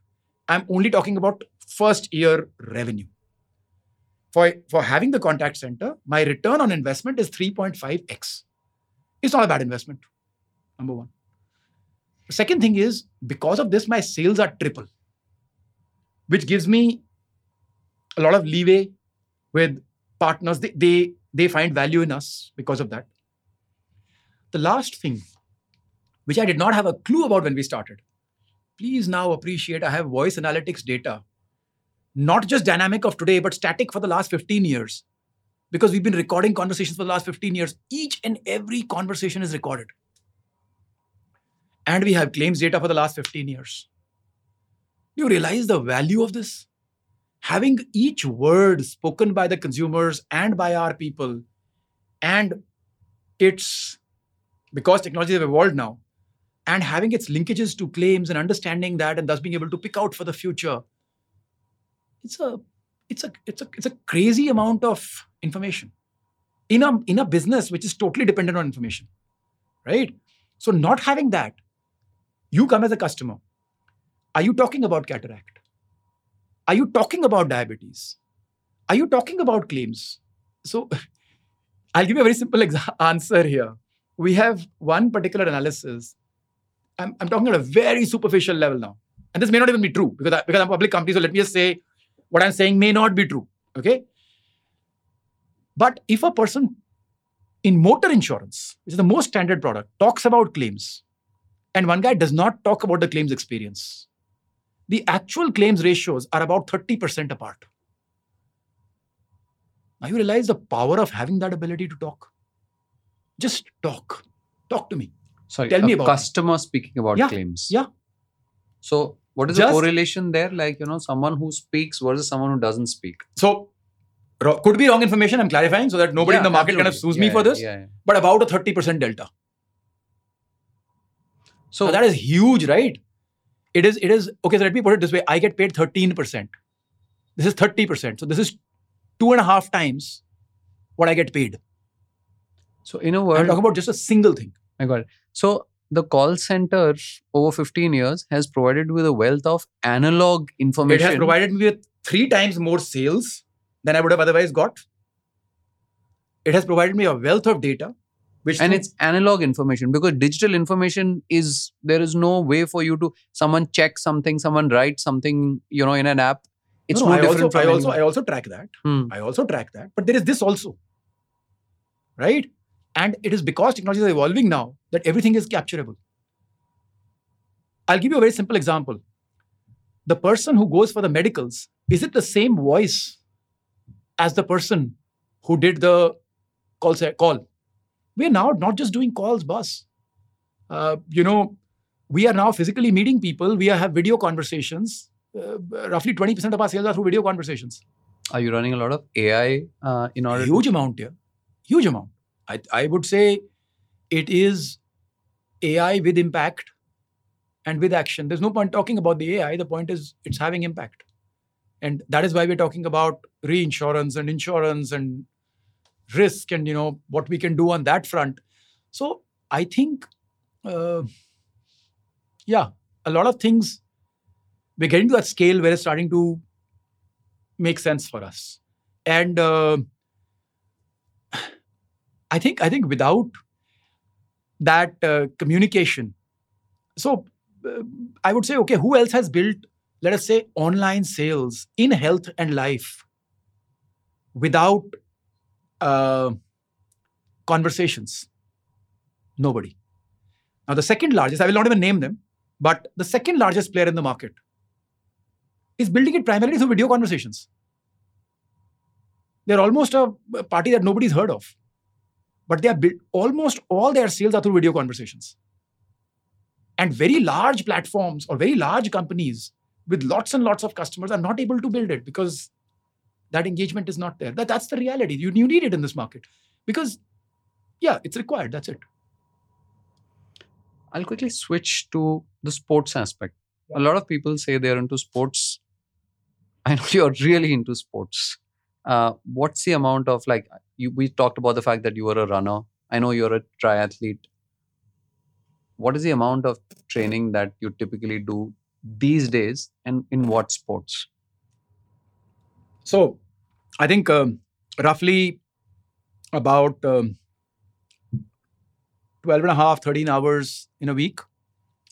I'm only talking about first year revenue. For having the contact center, my return on investment is 3.5x. It's not a bad investment. Number one. The second thing is, because of this, my sales are triple, which gives me a lot of leeway with partners, they find value in us because of that. The last thing, which I did not have a clue about when we started, please now appreciate I have voice analytics data, not just dynamic of today, but static for the last 15 years. Because we've been recording conversations for the last 15 years. Each and every conversation is recorded. And we have claims data for the last 15 years. Do you realize the value of this? Having each word spoken by the consumers and by our people, and it's because technologies have evolved now, and having its linkages to claims and understanding that, and thus being able to pick out for the future, it's a crazy amount of information in a business which is totally dependent on information, right? So not having that, you come as a customer. Are you talking about cataract? Are you talking about diabetes? Are you talking about claims? So I'll give you a very simple answer here. We have one particular analysis. I'm talking at a very superficial level now. And this may not even be true because I'm a public company. So let me just say what I'm saying may not be true. Okay. But if a person in motor insurance, which is the most standard product, talks about claims and one guy does not talk about the claims experience, the actual claims ratios are about 30% apart. Now you realize the power of having that ability to talk. Just talk. Talk to me. Sorry, tell me about customer speaking about claims. Yeah. So what is the correlation there? Like, you know, someone who speaks versus someone who doesn't speak. So could be wrong information. I'm clarifying so that nobody in the market kind of sues me for this. But about a 30% delta. So that is huge, right? It is. Okay, so let me put it this way. I get paid 13%. This is 30%. So this is 2.5 times what I get paid. So in a word, I'm talking about just a single thing. I got it. So the call center over 15 years has provided with a wealth of analog information. It has provided me with 3 times more sales than I would have otherwise got. It has provided me a wealth of data. It's analog information, because digital information is, there is no way for you to, someone check something, someone write something, you know, in an app. It's no different. I also track that. I also track that. But there is this also. Right? And it is because technology is evolving now that everything is capturable. I'll give you a very simple example. The person who goes for the medicals, is it the same voice as the person who did the call? We are now not just doing calls, boss. We are now physically meeting people. We have video conversations. Roughly 20% of our sales are through video conversations. Are you running a lot of AI in order? Huge amount. I would say it is AI with impact and with action. There's no point talking about the AI. The point is it's having impact. And that is why we're talking about reinsurance and insurance and risk and, you know, what we can do on that front. So I think, a lot of things, we're getting to that scale where it's starting to make sense for us. And I think without that communication, so I would say, okay, who else has built, let us say, online sales in health and life without conversations? Nobody. Now, the second largest, I will not even name them, but the second largest player in the market is building it primarily through video conversations. They're almost a party that nobody's heard of, but they are almost all their sales are through video conversations. And very large platforms or very large companies with lots and lots of customers are not able to build it because that engagement is not there. That's the reality. You need it in this market because, it's required. That's it. I'll quickly switch to the sports aspect. Yeah. A lot of people say they're into sports. I know you're really into sports. What's the amount of, like, we talked about the fact that you were a runner. I know you're a triathlete. What is the amount of training that you typically do these days and in what sports? So, I think roughly about 12 and a half, 13 hours in a week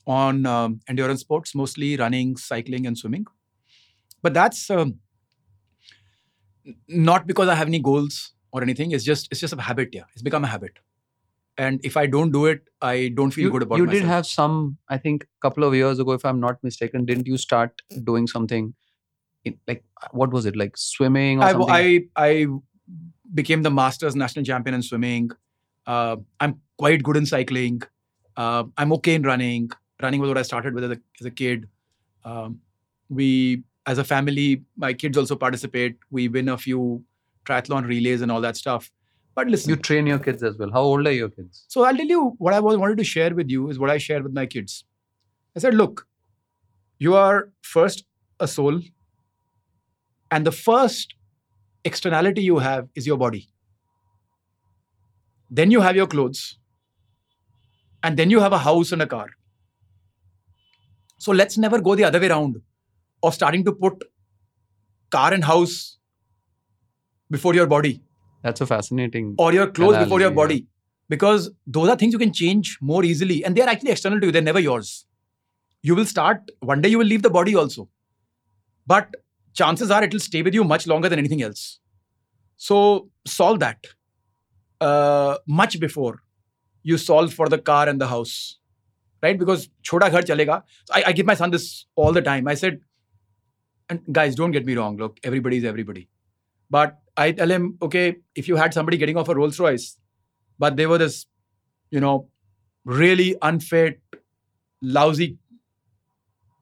on endurance sports, mostly running, cycling and swimming. But that's not because I have any goals or anything. It's just a habit. Yeah, it's become a habit. And if I don't do it, I don't feel good about myself. You did have some, I think a couple of years ago, if I'm not mistaken, didn't you start doing something? Like, what was it? Like swimming or something? I became the Masters National Champion in swimming. I'm quite good in cycling. I'm okay in running. Running was what I started with as a kid. We, as a family, my kids also participate. We win a few triathlon relays and all that stuff. But listen. You train your kids as well. How old are your kids? So I'll tell you what I wanted to share with you is what I shared with my kids. I said, look, you are first a soul. And the first externality you have is your body. Then you have your clothes. And then you have a house and a car. So let's never go the other way around of starting to put car and house before your body. That's a fascinating analogy. Or your clothes before your body. Because those are things you can change more easily. And they're actually external to you. They're never yours. You will start, one day you will leave the body also. But chances are it will stay with you much longer than anything else. So solve that much before you solve for the car and the house, right? Because chota ghar chalega. So I give my son this all the time. I said, And guys, don't get me wrong. Look, everybody's everybody. But I tell him, okay, if you had somebody getting off a Rolls Royce, but they were this, you know, really unfit, lousy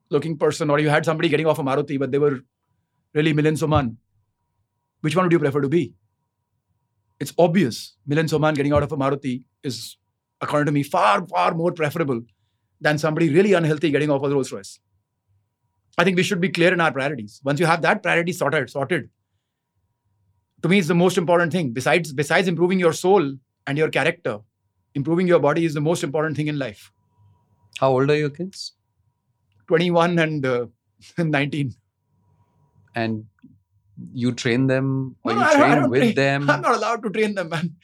looking person, or you had somebody getting off a Maruti, but they were really Milind Soman, which one would you prefer to be? It's obvious. Milind Soman getting out of a Maruti is, according to me, far, far more preferable than somebody really unhealthy getting off a Rolls Royce. I think we should be clear in our priorities. Once you have that priority sorted, to me, it's the most important thing. Besides improving your soul and your character, improving your body is the most important thing in life. How old are your kids? 21 and 19. And you train them, or no, you train with them? I'm not allowed to train them, man.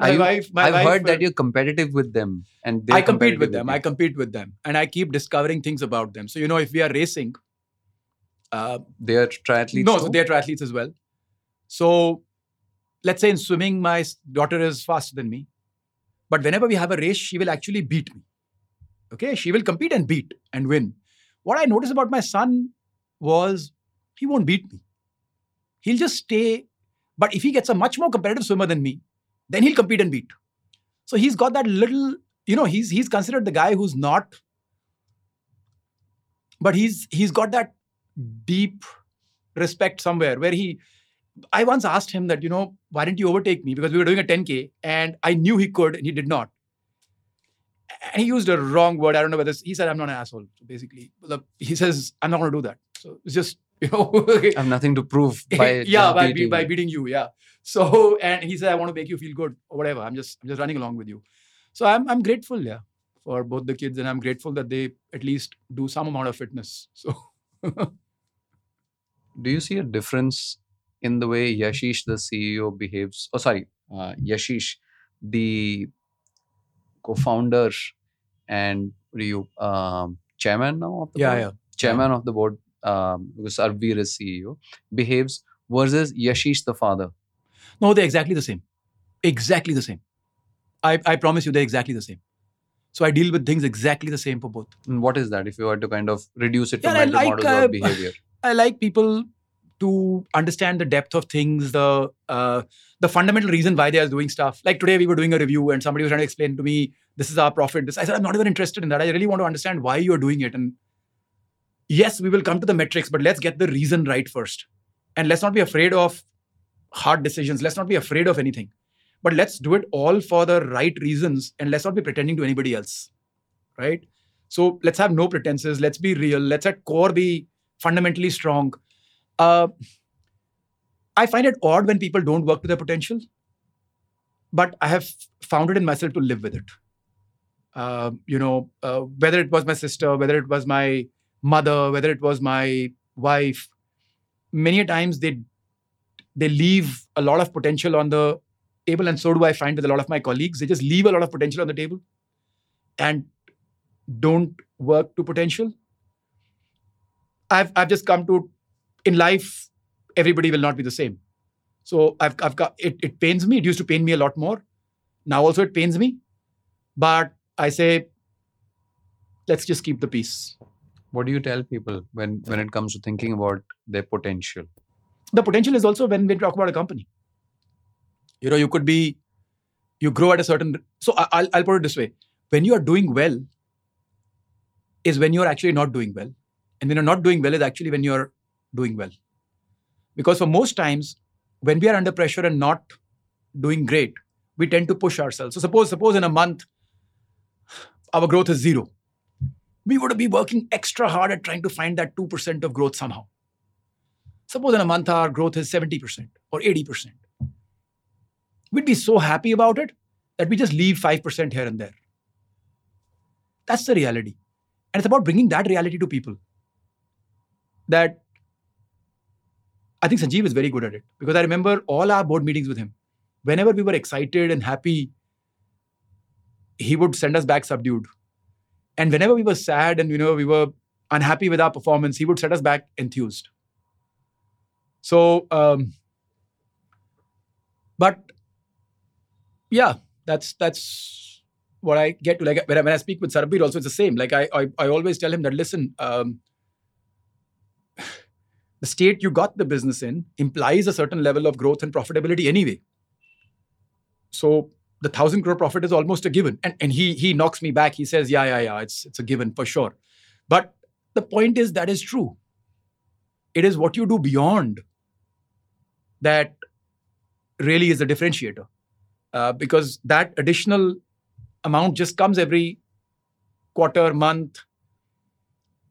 I've heard that you're competitive with them. And I compete with them. I compete with them. And I keep discovering things about them. So, you know, if we are racing... they are triathletes? No, so they are triathletes as well. So, let's say in swimming, my daughter is faster than me. But whenever we have a race, she will actually beat me. Okay? She will compete and beat and win. What I noticed about my son was he won't beat me. He'll just stay. But if he gets a much more competitive swimmer than me, then he'll compete and beat. So he's got that little, you know, he's considered the guy who's not. But he's got that deep respect somewhere where I once asked him that, you know, why didn't you overtake me? Because we were doing a 10K and I knew he could and he did not. And he used a wrong word. I don't know whether he said, I'm not an asshole. So basically, he says, I'm not going to do that. So it's just, you know, I have nothing to prove by beating you. Yeah. So, and he said, I want to make you feel good or whatever. I'm just running along with you. So I'm grateful, yeah, for both the kids, and I'm grateful that they at least do some amount of fitness. So, do you see a difference in the way Yashish, the CEO, behaves? Oh, sorry, Yashish, the co-founder and chairman now of the board? Yeah. Chairman of the board. Because Sarabvir is CEO, behaves versus Yashish the father? No, they're exactly the same. Exactly the same. I promise you, they're exactly the same. So I deal with things exactly the same for both. And what is that if you were to kind of reduce it to mental models or behavior? I like people to understand the depth of things, the fundamental reason why they are doing stuff. Like today we were doing a review and somebody was trying to explain to me, this is our profit. I said, I'm not even interested in that. I really want to understand why you're doing it. And yes, we will come to the metrics, but let's get the reason right first. And let's not be afraid of hard decisions. Let's not be afraid of anything. But let's do it all for the right reasons and let's not be pretending to anybody else. Right? So let's have no pretenses. Let's be real. Let's at core be fundamentally strong. I find it odd when people don't work to their potential. But I have found it in myself to live with it. Whether it was my sister, whether it was my mother, whether it was my wife, many a times they leave a lot of potential on the table, and so do I find with a lot of my colleagues. They just leave a lot of potential on the table and don't work to potential. I've just come to, in life, everybody will not be the same. So it pains me. It used to pain me a lot more. Now also it pains me. But I say, let's just keep the peace. What do you tell people when it comes to thinking about their potential? The potential is also when we talk about a company. You know, you grow at a certain... So I'll put it this way. When you are doing well is when you're actually not doing well. And when you're not doing well is actually when you're doing well. Because for most times, when we are under pressure and not doing great, we tend to push ourselves. So suppose in a month, our growth is zero. We would be working extra hard at trying to find that 2% of growth somehow. Suppose in a month our growth is 70% or 80%. We'd be so happy about it that we just leave 5% here and there. That's the reality. And it's about bringing that reality to people. That I think Sanjeev is very good at it. Because I remember all our board meetings with him. Whenever we were excited and happy, he would send us back subdued. And whenever we were sad and, you know, we were unhappy with our performance, he would set us back enthused. So, but yeah, that's what I get to. Like when I speak with Sarabvir also, it's the same. Like I always tell him that, listen, the state you got the business in implies a certain level of growth and profitability anyway. So the 1,000 crore profit is almost a given. And he knocks me back. He says, yeah, it's a given for sure. But the point is that is true. It is what you do beyond that really is a differentiator. Because that additional amount just comes every quarter, month.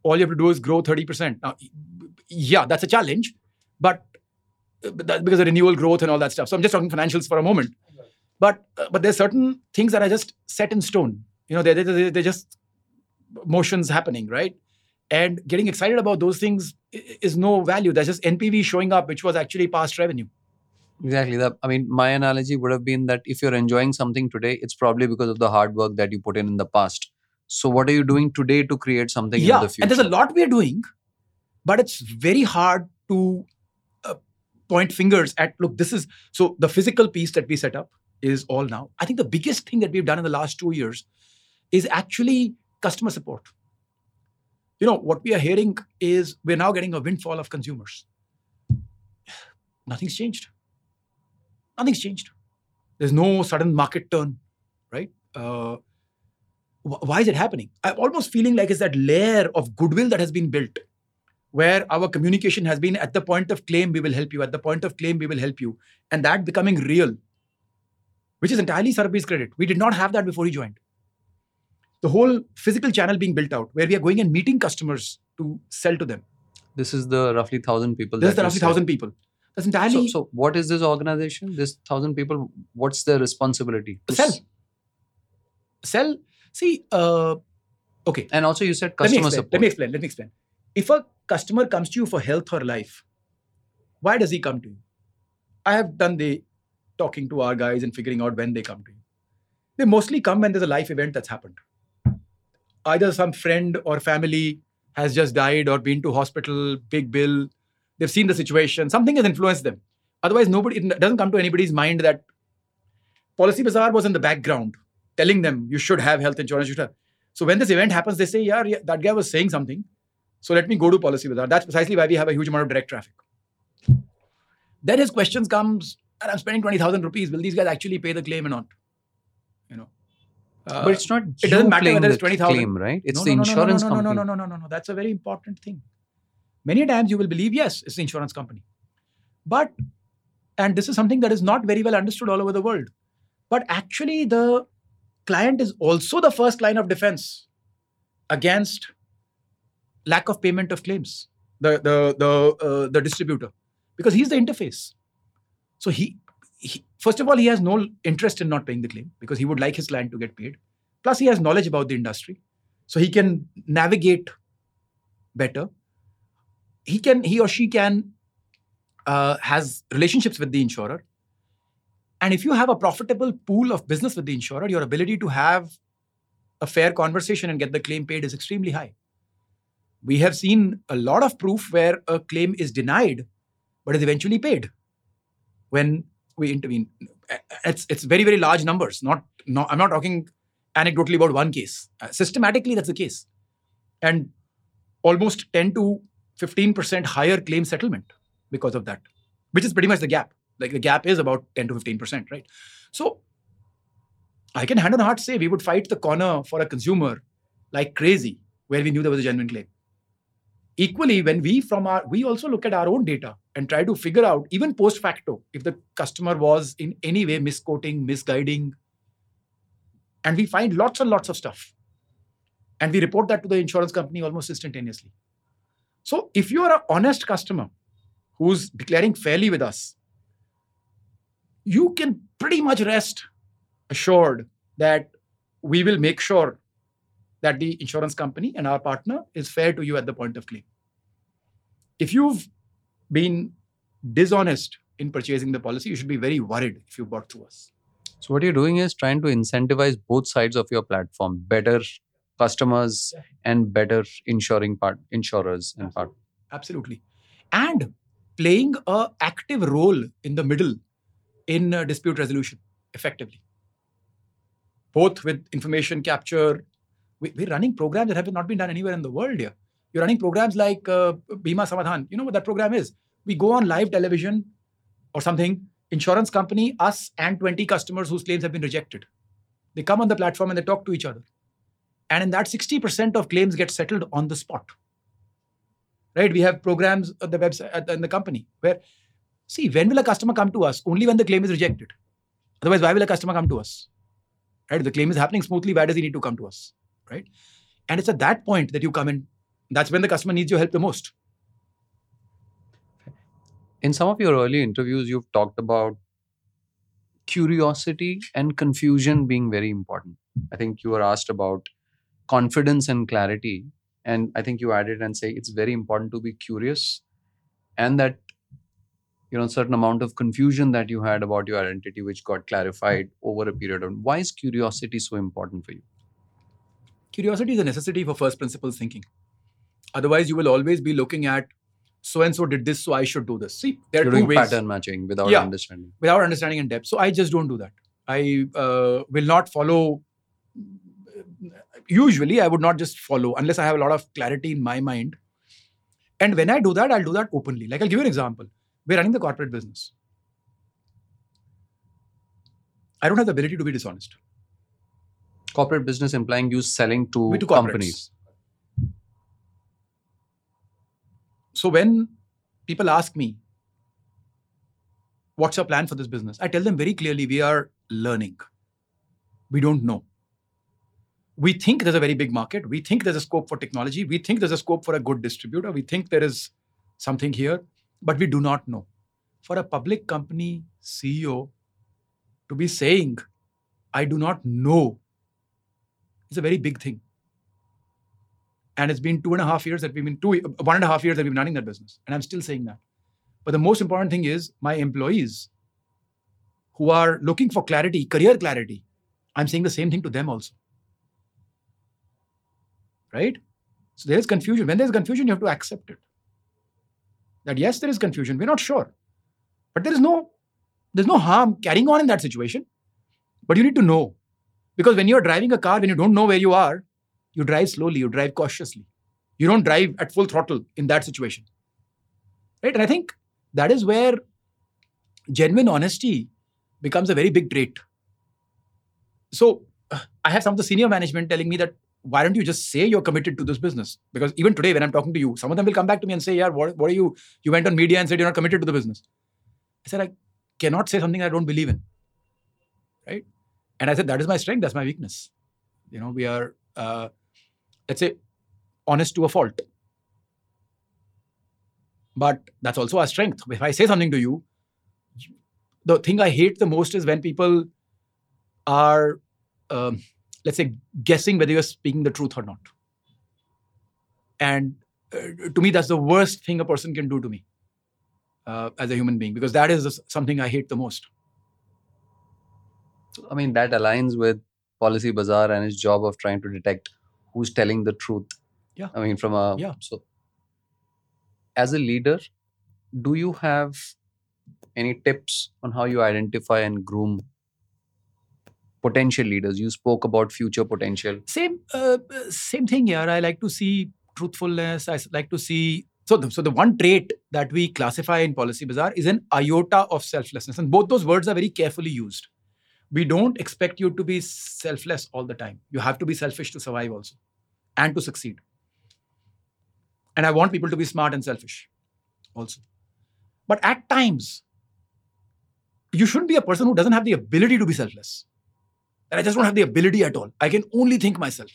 All you have to do is grow 30%. Now, yeah, that's a challenge, but that's because of renewal growth and all that stuff. So I'm just talking financials for a moment. But there's certain things that are just set in stone. You know, they're just motions happening, right? And getting excited about those things is no value. There's just NPV showing up, which was actually past revenue. Exactly. I mean, my analogy would have been that if you're enjoying something today, it's probably because of the hard work that you put in the past. So what are you doing today to create something in the future? And there's a lot we're doing, but it's very hard to point fingers at, look, this is... So the physical piece that we set up is all now. I think the biggest thing that we've done in the last 2 years is actually customer support. You know, what we are hearing is we're now getting a windfall of consumers. Nothing's changed. There's no sudden market turn, right? Why is it happening? I'm almost feeling like it's that layer of goodwill that has been built where our communication has been at the point of claim, we will help you. At the point of claim, we will help you. And that becoming real, which is entirely Sarabvir's credit. We did not have that before he joined. The whole physical channel being built out where we are going and meeting customers to sell to them. This is the roughly 1,000 people. That's entirely... So what is this organization? This 1,000 people, what's their responsibility? Sell. See, okay. And also you said customer support. Let me explain. If a customer comes to you for health or life, why does he come to you? I have done the talking to our guys and figuring out when they come to you. They mostly come when there's a life event that's happened. Either some friend or family has just died or been to hospital, big bill. They've seen the situation. Something has influenced them. Otherwise, it doesn't come to anybody's mind that PolicyBazaar was in the background, telling them you should have health insurance. So when this event happens, they say, yeah, that guy was saying something. So let me go to PolicyBazaar. That's precisely why we have a huge amount of direct traffic. Then his questions comes, and I'm spending 20,000 rupees. Will these guys actually pay the claim or not? You know. But it's not. It doesn't matter whether it's 20,000, right? It's the insurance company. No. That's a very important thing. Many times you will believe, yes, it's the insurance company. But, and this is something that is not very well understood all over the world. But actually the client is also the first line of defense against lack of payment of claims, the distributor, because he's the interface. So he first of all, he has no interest in not paying the claim because he would like his client to get paid. Plus he has knowledge about the industry, so he can navigate better. He or she has relationships with the insurer. And if you have a profitable pool of business with the insurer, your ability to have a fair conversation and get the claim paid is extremely high. We have seen a lot of proof where a claim is denied, but is eventually paid when we intervene. It's very, very large numbers. I'm not talking anecdotally about one case. Systematically, that's the case. And almost 10 to 15% higher claim settlement because of that, which is pretty much the gap. Like the gap is about 10 to 15%, right? So I can hand on heart say we would fight the corner for a consumer like crazy where we knew there was a genuine claim. Equally, when we also look at our own data and try to figure out even post facto, if the customer was in any way misquoting, misguiding, and we find lots and lots of stuff. And we report that to the insurance company almost instantaneously. So if you are an honest customer who's declaring fairly with us, you can pretty much rest assured that we will make sure that the insurance company and our partner is fair to you at the point of claim. If you've been dishonest in purchasing the policy, you should be very worried if you bought through us. So what you're doing is trying to incentivize both sides of your platform, better customers and better insurers and partners. Absolutely. And playing an active role in the middle in dispute resolution effectively. Both with information capture. We're running programs that have not been done anywhere in the world here. You're running programs like Bima Samadhan. You know what that program is? We go on live television or something, insurance company, us and 20 customers whose claims have been rejected. They come on the platform and they talk to each other. And in that, 60% of claims get settled on the spot. Right? We have programs at the website and the company where, see, when will a customer come to us? Only when the claim is rejected. Otherwise, why will a customer come to us? Right? If the claim is happening smoothly, why does he need to come to us? Right? And it's at that point that you come in. That's when the customer needs your help the most. In some of your early interviews, you've talked about curiosity and confusion being very important. I think you were asked about confidence and clarity. And I think you added and say it's very important to be curious, and that, you know, certain amount of confusion that you had about your identity, which got clarified over a period of time. Why is curiosity so important for you? Curiosity is a necessity for first principles thinking. Otherwise, you will always be looking at so-and-so did this, so I should do this. See, there are two ways. Pattern matching without understanding. Without understanding in depth. So I just don't do that. I will not follow. Usually, I would not just follow unless I have a lot of clarity in my mind. And when I do that, I'll do that openly. Like, I'll give you an example. We're running the corporate business. I don't have the ability to be dishonest. Corporate business implying you selling to companies. So when people ask me, what's your plan for this business? I tell them very clearly, we are learning. We don't know. We think there's a very big market. We think there's a scope for technology. We think there's a scope for a good distributor. We think there is something here, but we do not know. For a public company CEO to be saying, I do not know, is a very big thing. And it's been 2.5 years that we've been 1.5 years that we've been running that business. And I'm still saying that. But the most important thing is my employees who are looking for clarity, career clarity, I'm saying the same thing to them also. Right? So there is confusion. When there's confusion, you have to accept it. That yes, there is confusion. We're not sure. But there's no harm carrying on in that situation. But you need to know. Because when you're driving a car, when you don't know where you are, you drive slowly, you drive cautiously. You don't drive at full throttle in that situation. Right? And I think that is where genuine honesty becomes a very big trait. So I have some of the senior management telling me that, why don't you just say you're committed to this business? Because even today, when I'm talking to you, some of them will come back to me and say, yeah, what are you? You went on media and said you're not committed to the business. I said, I cannot say something I don't believe in. Right? And I said, that is my strength. That's my weakness. You know, we are, let's say, honest to a fault. But that's also our strength. If I say something to you, the thing I hate the most is when people are, let's say, guessing whether you're speaking the truth or not. And to me, that's the worst thing a person can do to me as a human being, because that is something I hate the most. I mean, that aligns with PolicyBazaar and his job of trying to detect who's telling the truth. Yeah. I mean, so as a leader, do you have any tips on how you identify and groom potential leaders? You spoke about future potential. Same thing here. I like to see truthfulness. I like to see. So the one trait that we classify in PolicyBazaar is an iota of selflessness. And both those words are very carefully used. We don't expect you to be selfless all the time. You have to be selfish to survive also and to succeed. And I want people to be smart and selfish also. But at times, you shouldn't be a person who doesn't have the ability to be selfless. And I just don't have the ability at all. I can only think myself.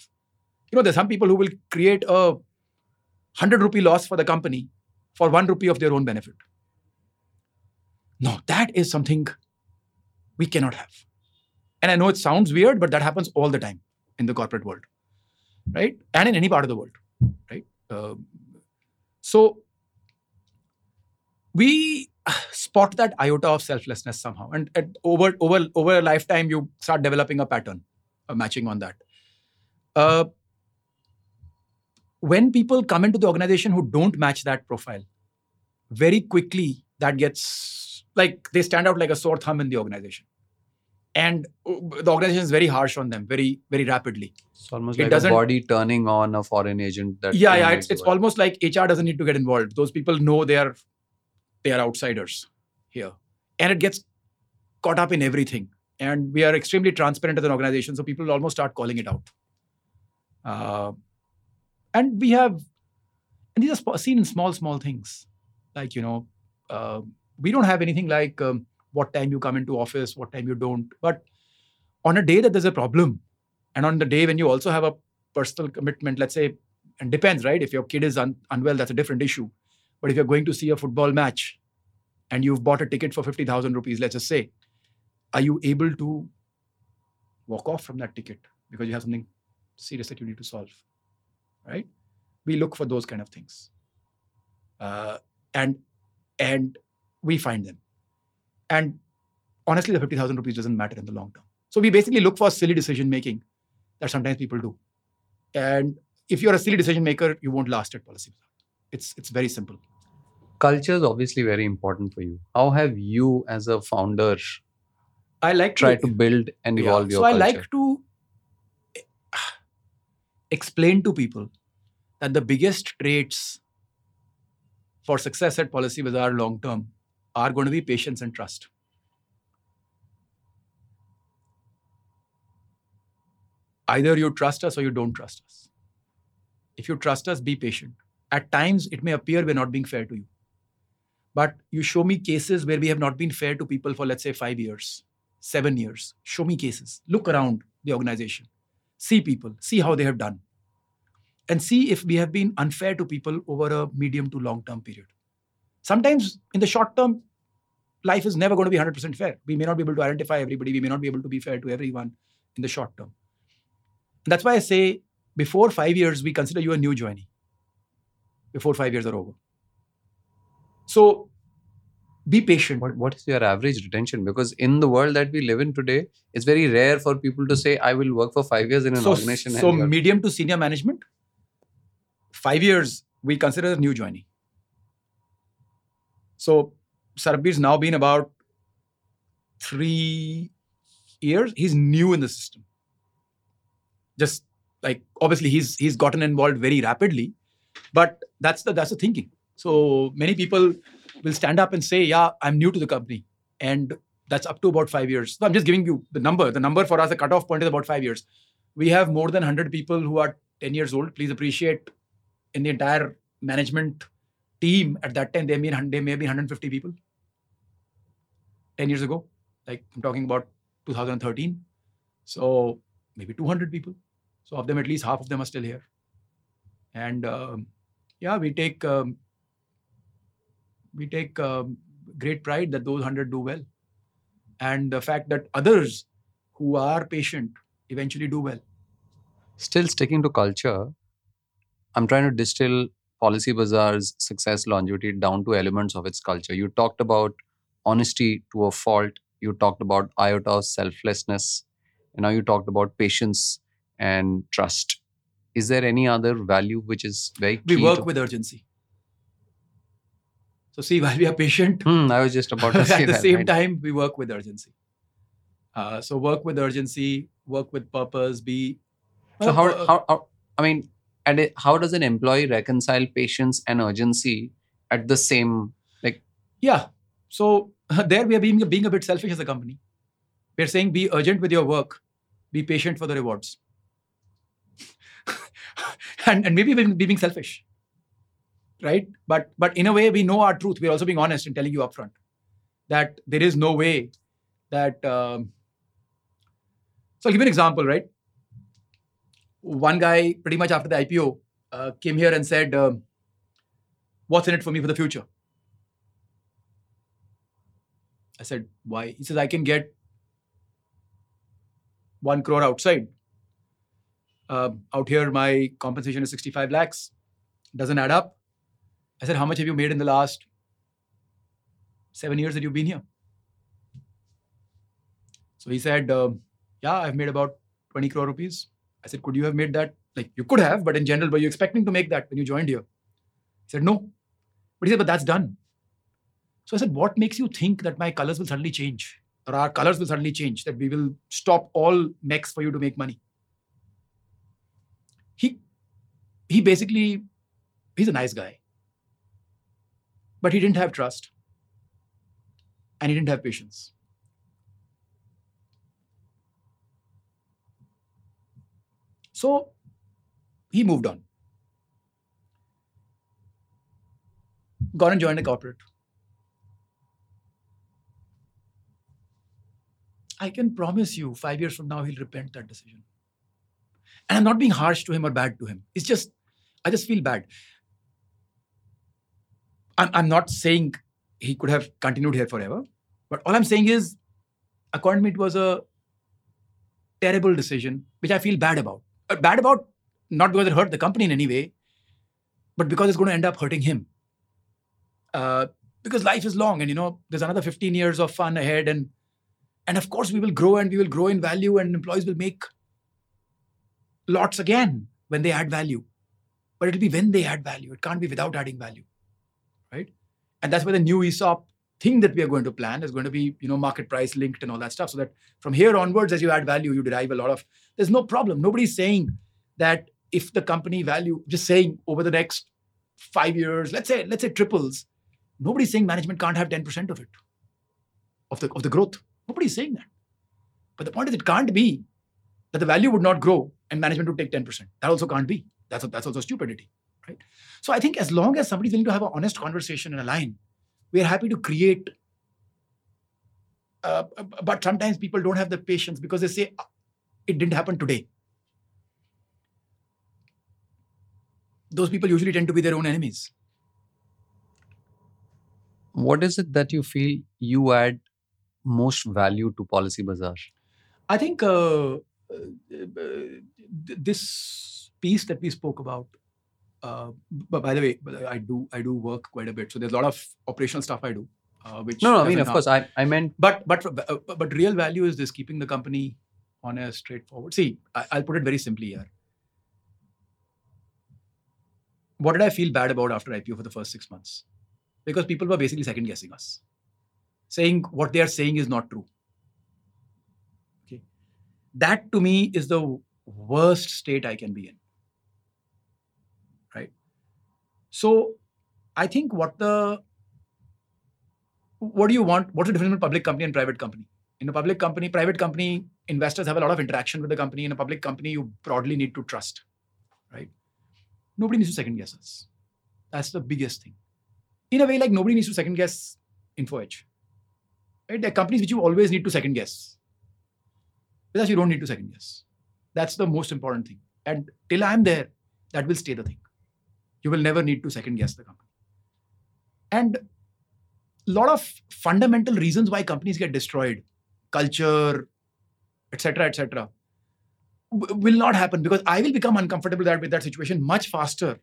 You know, there's some people who will create a 100 rupee loss for the company for 1 rupee of their own benefit. Now, that is something we cannot have. And I know it sounds weird, but that happens all the time in the corporate world, right? And in any part of the world, right? So we spot that iota of selflessness somehow. And over a lifetime, you start developing a pattern, a matching on that. When people come into the organization who don't match that profile, very quickly that gets, like, they stand out like a sore thumb in the organization. And the organization is very harsh on them, very, very rapidly. It's almost like a body turning on a foreign agent. That it's almost like HR doesn't need to get involved. Those people know they are outsiders here. And it gets caught up in everything. And we are extremely transparent as an organization, so people almost start calling it out. And these are seen in small things. Like, we don't have anything like... what time you come into office, what time you don't. But on a day that there's a problem, and on the day when you also have a personal commitment, let's say, and depends, right? If your kid is unwell, that's a different issue. But if you're going to see a football match and you've bought a ticket for 50,000 rupees, let's just say, are you able to walk off from that ticket because you have something serious that you need to solve, right? We look for those kind of things. And we find them. And honestly, the 50,000 rupees doesn't matter in the long term. So we basically look for silly decision making that sometimes people do. And if you're a silly decision maker, you won't last at PolicyBazaar. It's very simple. Culture is obviously very important for you. How have you as a founder tried to build and evolve your culture? So I like to explain to people that the biggest traits for success at PolicyBazaar long term are going to be patience and trust. Either you trust us or you don't trust us. If you trust us, be patient. At times, it may appear we're not being fair to you. But you show me cases where we have not been fair to people for, let's say, 5 years, 7 years. Show me cases. Look around the organization. See people. See how they have done. And see if we have been unfair to people over a medium to long-term period. Sometimes in the short term, life is never going to be 100% fair. We may not be able to identify everybody. We may not be able to be fair to everyone in the short term. And that's why I say before 5 years, we consider you a new joinee. Before 5 years are over. So be patient. What is your average retention? Because in the world that we live in today, it's very rare for people to say, I will work for 5 years in an organization. So medium to senior management, 5 years, we consider a new joinee. So Sarabvir's now been about 3 years. He's new in the system. Just like, obviously he's gotten involved very rapidly, but that's the thinking. So many people will stand up and say, yeah, I'm new to the company. And that's up to about 5 years. So I'm just giving you the number. The number for us, the cutoff point is about 5 years. We have more than 100 people who are 10 years old. Please appreciate in the entire management team at that time, there may be 150 people. 10 years ago, like I'm talking about 2013. So maybe 200 people. So of them, at least half of them are still here. And we take great pride that those 100 do well. And the fact that others who are patient eventually do well. Still sticking to culture, I'm trying to distill PolicyBazaar's success longevity down to elements of its culture. You talked about honesty to a fault. You talked about iota of selflessness. And now you talked about patience and trust. Is there any other value which is very key? We work with urgency. So see, while we are patient, I was just about to say that. At the same time, we work with urgency. So work with urgency, work with purpose, be... So how does an employee reconcile patience and urgency at the same, like... Yeah. So there we are being a bit selfish as a company. We're saying be urgent with your work. Be patient for the rewards. and maybe we're being selfish. Right? But in a way, we know our truth. We're also being honest and telling you upfront that there is no way that... So I'll give you an example, right? One guy, pretty much after the IPO, came here and said, what's in it for me for the future? I said, why? He says, I can get 1 crore outside. Out here, my compensation is 65 lakhs. Doesn't add up. I said, how much have you made in the last 7 years that you've been here? So he said, I've made about 20 crore rupees. I said, could you have made that? Like, you could have, but in general, were you expecting to make that when you joined here? He said, no. But he said, but that's done. So I said, what makes you think that my colors will suddenly change or our colors will suddenly change, that we will stop all mechs for you to make money. He basically, he's a nice guy. But he didn't have trust. And he didn't have patience. So he moved on. Gone and joined a corporate. I can promise you 5 years from now, he'll repent that decision. And I'm not being harsh to him or bad to him. It's just, I just feel bad. I'm not saying he could have continued here forever. But all I'm saying is, according to me, it was a terrible decision, which I feel bad about. Bad about not because it hurt the company in any way, but because it's going to end up hurting him. Because life is long and, you know, there's another 15 years of fun ahead. And of course, we will grow and we will grow in value and employees will make lots again when they add value. But it'll be when they add value. It can't be without adding value, right? And that's where the new ESOP thing that we are going to plan is going to be, you know, market price linked and all that stuff. So that from here onwards, as you add value, you derive a lot of, there's no problem. Nobody's saying that if the company value, just saying over the next 5 years, let's say triples, nobody's saying management can't have 10% of it, of the growth. Nobody's saying that. But the point is, it can't be that the value would not grow and management would take 10%. That also can't be. That's also stupidity, right? So I think as long as somebody's willing to have an honest conversation and align, we're happy to create. But sometimes people don't have the patience because they say, it didn't happen today. Those people usually tend to be their own enemies. What is it that you feel you add most value to PolicyBazaar? I think this piece that we spoke about, but by the way, I do work quite a bit. So there's a lot of operational stuff I do. I meant... But real value is this, keeping the company honest, straightforward. See, I'll put it very simply here. What did I feel bad about after IPO for the first 6 months? Because people were basically second guessing us, saying what they are saying is not true. Okay. That to me is the worst state I can be in. Right. So I think what do you want? What's the difference between public company and private company? In a public company, private company, investors have a lot of interaction with the company. In a public company, you broadly need to trust, right? Nobody needs to second guess us. That's the biggest thing. In a way, like nobody needs to second guess InfoEdge. Right? There are companies which you always need to second guess. With us, you don't need to second guess. That's the most important thing. And till I'm there, that will stay the thing. You will never need to second guess the company. And a lot of fundamental reasons why companies get destroyed, culture, etc., will not happen because I will become uncomfortable with that situation much faster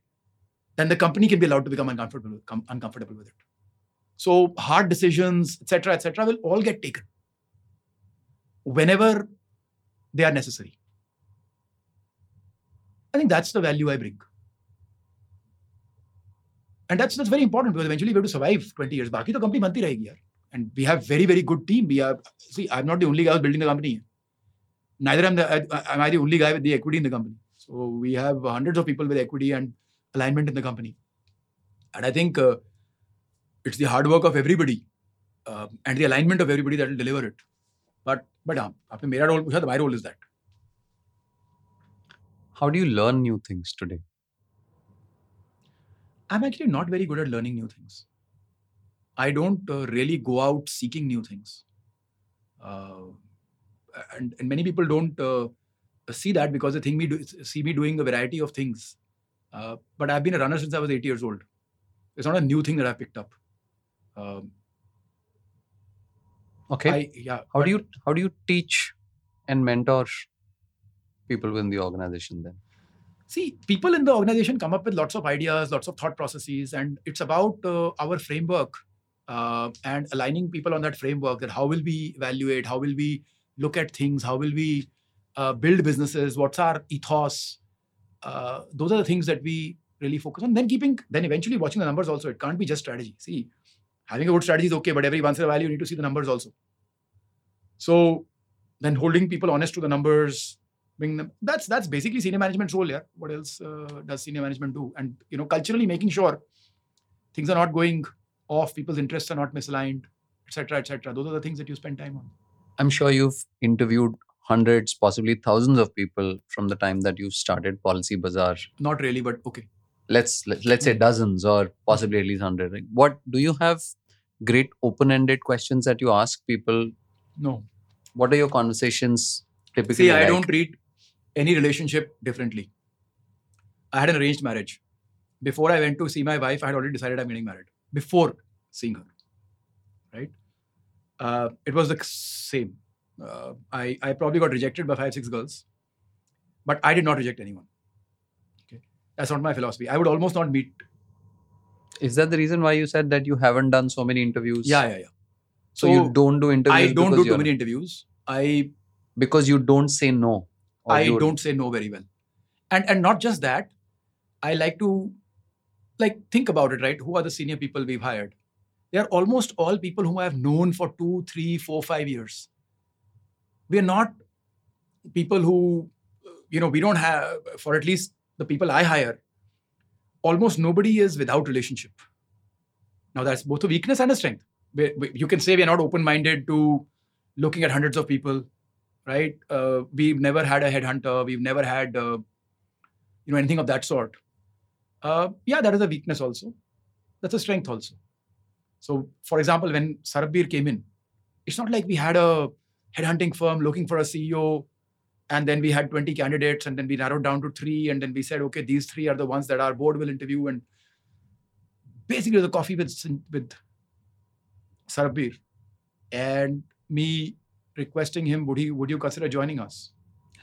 than the company can be allowed to become uncomfortable with it. So hard decisions, etc., will all get taken whenever they are necessary. I think that's the value I bring. And that's very important because eventually we have to survive 20 years. Baki to company banti rahegi yaar. And we have very, very good team. I'm not the only guy who's building the company. Neither am I the only guy with the equity in the company. So we have hundreds of people with equity and alignment in the company. And I think it's the hard work of everybody and the alignment of everybody that will deliver it. But aapne mera role pucha, my role is that. How do you learn new things today? I'm actually not very good at learning new things. I don't really go out seeking new things. And many people don't see that because they think see me doing a variety of things. But I've been a runner since I was 8 years old. It's not a new thing that I've picked up. How do you teach and mentor people in the organization then? See, people in the organization come up with lots of ideas, lots of thought processes, and it's about our framework and aligning people on that framework, that how will we evaluate, how will we look at things, how will we build businesses, what's our ethos. Those are the things that we really focus on. Then eventually watching the numbers also. It can't be just strategy. See, having a good strategy is okay, but every once in a while you need to see the numbers also. So then holding people honest to the numbers, bringing them, that's basically senior management's role here. What else does senior management do? And, you know, culturally making sure things are not going off, people's interests are not misaligned, etc., etc. Those are the things that you spend time on. I'm sure you've interviewed hundreds, possibly thousands of people from the time that you started PolicyBazaar. Not really, but okay. Let's say dozens or possibly at least 100. What do you have? Great open-ended questions that you ask people? No. What are your conversations typically See, I don't treat any relationship differently. I had an arranged marriage. Before I went to see my wife, I had already decided I'm getting married. Before seeing her. Right? It was the same. I probably got rejected by 5-6 girls. But I did not reject anyone. Okay? That's not my philosophy. I would almost not meet. Is that the reason why you said that you haven't done so many interviews? Yeah. So you don't do interviews? I don't do too many interviews. Because you don't say no. I don't say no very well. And not just that, I like to think about it, right? Who are the senior people we've hired? They are almost all people whom I have known for 2, 3, 4, 5 years. We are not people who, we don't have, for at least the people I hire, almost nobody is without relationship. Now that's both a weakness and a strength. You can say we are not open-minded to looking at hundreds of people, right? We've never had a headhunter. We've never had, anything of that sort. That is a weakness also. That's a strength also. So, for example, when Sarabvir came in, it's not like we had a headhunting firm looking for a CEO. And then we had 20 candidates and then we narrowed down to 3. And then we said, okay, these 3 are the ones that our board will interview. And basically the coffee with Sarabvir and me requesting him, would you consider joining us?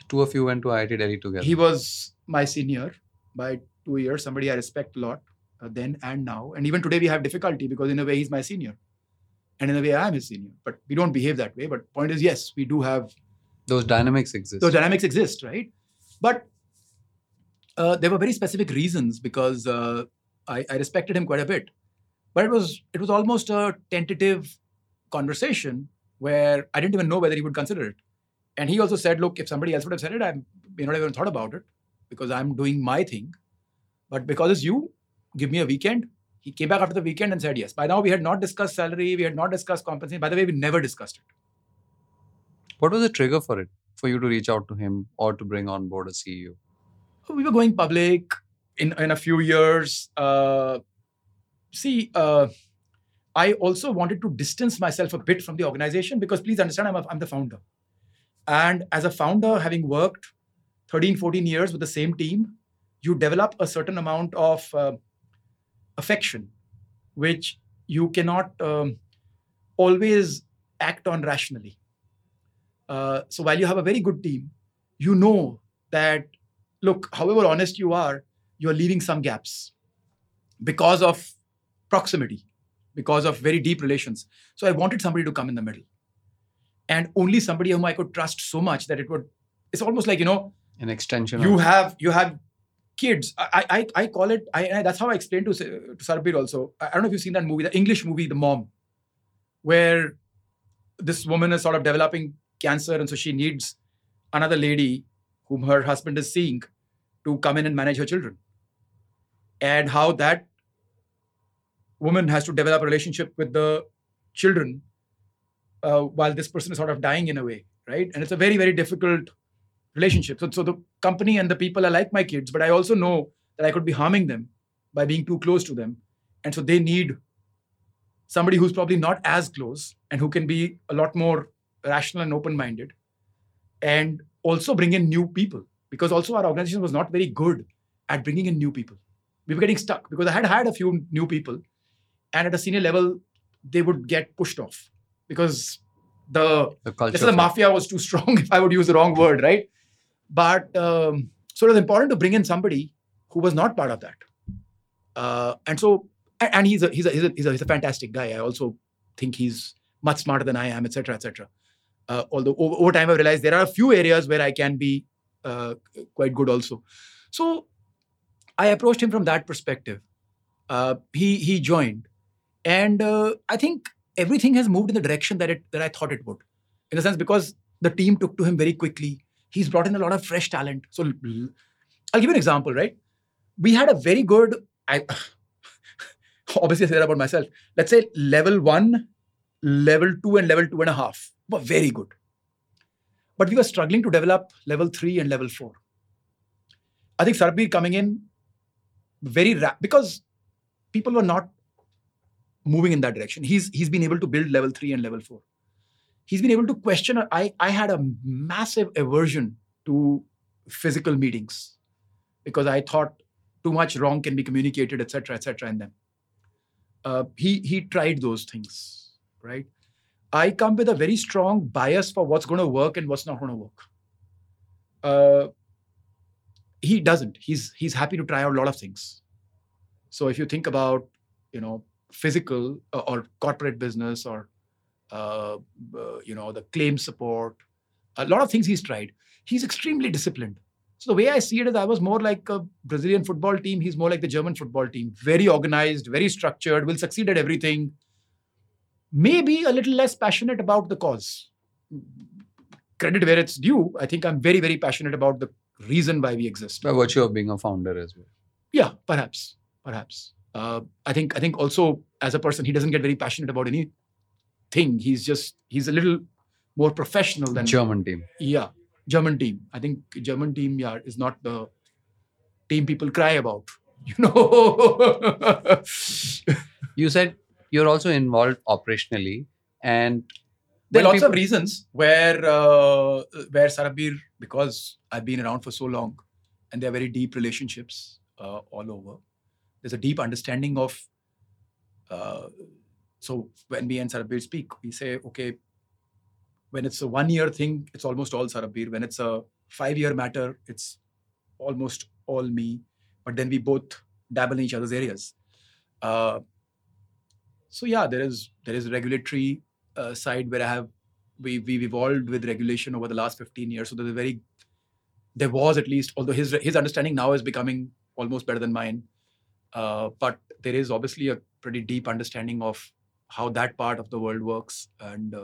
2 of you went to IIT Delhi together. He was my senior by 2 years, somebody I respect a lot then and now. And even today we have difficulty because in a way he's my senior. And in a way I am his senior. But we don't behave that way. But point is, yes, we do have... Those dynamics exist, right? But there were very specific reasons because I respected him quite a bit. But it was almost a tentative conversation where I didn't even know whether he would consider it. And he also said, look, if somebody else would have said it, I may not have even thought about it because I'm doing my thing. But because it's you, give me a weekend. He came back after the weekend and said yes. By now, we had not discussed salary. We had not discussed compensation. By the way, we never discussed it. What was the trigger for it, for you to reach out to him or to bring on board a CEO? We were going public in a few years. I also wanted to distance myself a bit from the organization because please understand, I'm the founder. And as a founder, having worked 13, 14 years with the same team, you develop a certain amount of affection, which you cannot always act on rationally. So while you have a very good team, you know that, look, however honest you are, you're leaving some gaps because of proximity, because of very deep relations. So I wanted somebody to come in the middle and only somebody whom I could trust so much that it's almost like, an extension. You have kids. I call it, that's how I explained to Sarabir also. I don't know if you've seen that movie, the English movie, The Mom, where this woman is sort of developing cancer, and so she needs another lady whom her husband is seeing to come in and manage her children. And how that woman has to develop a relationship with the children while this person is sort of dying in a way, right? And it's a very, very difficult relationship. So the company and the people are like my kids, but I also know that I could be harming them by being too close to them. And so they need somebody who's probably not as close and who can be a lot more rational and open-minded, and also bring in new people because also our organization was not very good at bringing in new people. We were getting stuck because I had hired a few new people and at a senior level, they would get pushed off because the culture of the mafia was too strong, if I would use the wrong word, right? But so it was important to bring in somebody who was not part of that. And he's a fantastic guy. I also think he's much smarter than I am, etc., etc. Although over time, I've realized there are a few areas where I can be quite good also. So I approached him from that perspective. He joined. And I think everything has moved in the direction that I thought it would. in a sense, because the team took to him very quickly. He's brought in a lot of fresh talent. So I'll give you an example, right? We had a very good, obviously I say that about myself. Let's say level one, level two and level two and a half were very good. But we were struggling to develop level three and level four. I think Sarabvir coming in very because people were not moving in that direction. He's been able to build level three and level four. He's been able to question. I had a massive aversion to physical meetings because I thought too much wrong can be communicated, etc., in them. He tried those things, right? I come with a very strong bias for what's going to work and what's not going to work. He doesn't. He's happy to try out a lot of things. So if you think about, physical or corporate business or, the claim support, a lot of things he's tried. He's extremely disciplined. So the way I see it is I was more like a Brazilian football team. He's more like the German football team. Very organized, very structured, will succeed at everything. Maybe a little less passionate about the cause. Credit where it's due. I think I'm very, very passionate about the reason why we exist. By virtue of being a founder as well. Yeah, perhaps. I think also as a person, he doesn't get very passionate about anything. He's a little more professional than German team. Yeah, German team. I think German team is not the team people cry about. You said you're also involved operationally, and there are lots of reasons where Sarabvir, because I've been around for so long, and they are very deep relationships all over. There's a deep understanding of, so when we and Sarabvir speak, we say, okay, when it's a 1 year thing, it's almost all Sarabvir. When it's a 5 year matter, it's almost all me. But then we both dabble in each other's areas. There is a regulatory side where we've evolved with regulation over the last 15 years. So there was at least, although his understanding now is becoming almost better than mine. But there is obviously a pretty deep understanding of how that part of the world works. And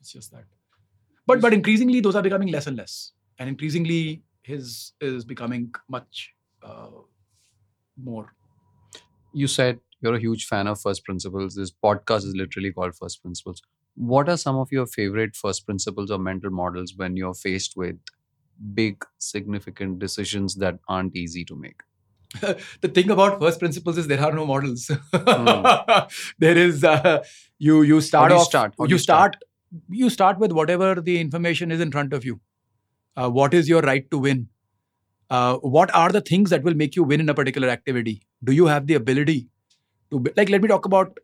it's just that. But increasingly, those are becoming less and less. And increasingly, his is becoming much more. You said you're a huge fan of First Principles. This podcast is literally called First Principles. What are some of your favorite First Principles or mental models when you're faced with big, significant decisions that aren't easy to make? The thing about First Principles is there are no models. There is you start off. You start with whatever the information is in front of you. What is your right to win? What are the things that will make you win in a particular activity? Do you have the ability to let me talk about